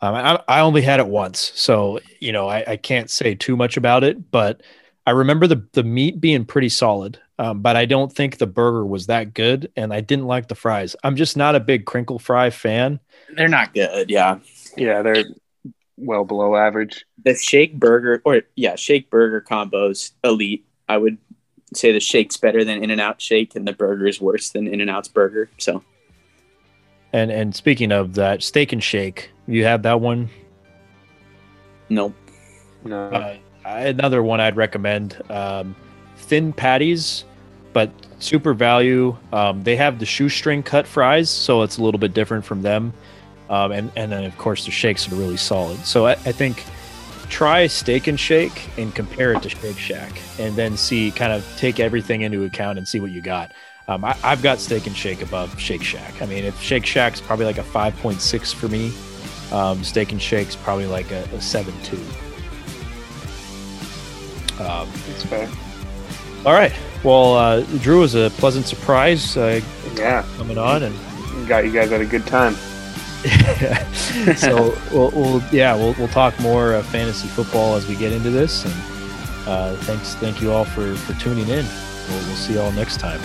Um, I, I only had it once. So, you know, I, I can't say too much about it, but I remember the, the meat being pretty solid. Um, but I don't think the burger was that good, and I didn't like the fries. I'm just not a big crinkle fry fan. They're not good, yeah. Yeah, they're well below average. The shake burger, or yeah, shake burger combos, elite. I would say the shake's better than In-N-Out shake, and the burger is worse than In-N-Out's burger. So, and and speaking of that, Steak and Shake, you had that one? Nope. No. Uh, another one I'd recommend. Um, thin patties, but super value. Um, they have the shoestring cut fries, so it's a little bit different from them. Um, and, and then, of course, the shakes are really solid. So I, I think try Steak and Shake and compare it to Shake Shack and then see, kind of take everything into account and see what you got. Um, I, I've got Steak and Shake above Shake Shack. I mean, if Shake Shack's probably like a five point six for me, um, Steak and Shake's probably like a, a seven point two. Um, it's fair. All right. Well, uh, Drew, was a pleasant surprise. Uh, yeah, coming on and got you guys at a good time. Yeah. So we'll, we'll yeah we'll we'll talk more uh, fantasy football as we get into this. And uh, thanks, thank you all for, for tuning in. We'll, we'll see you all next time.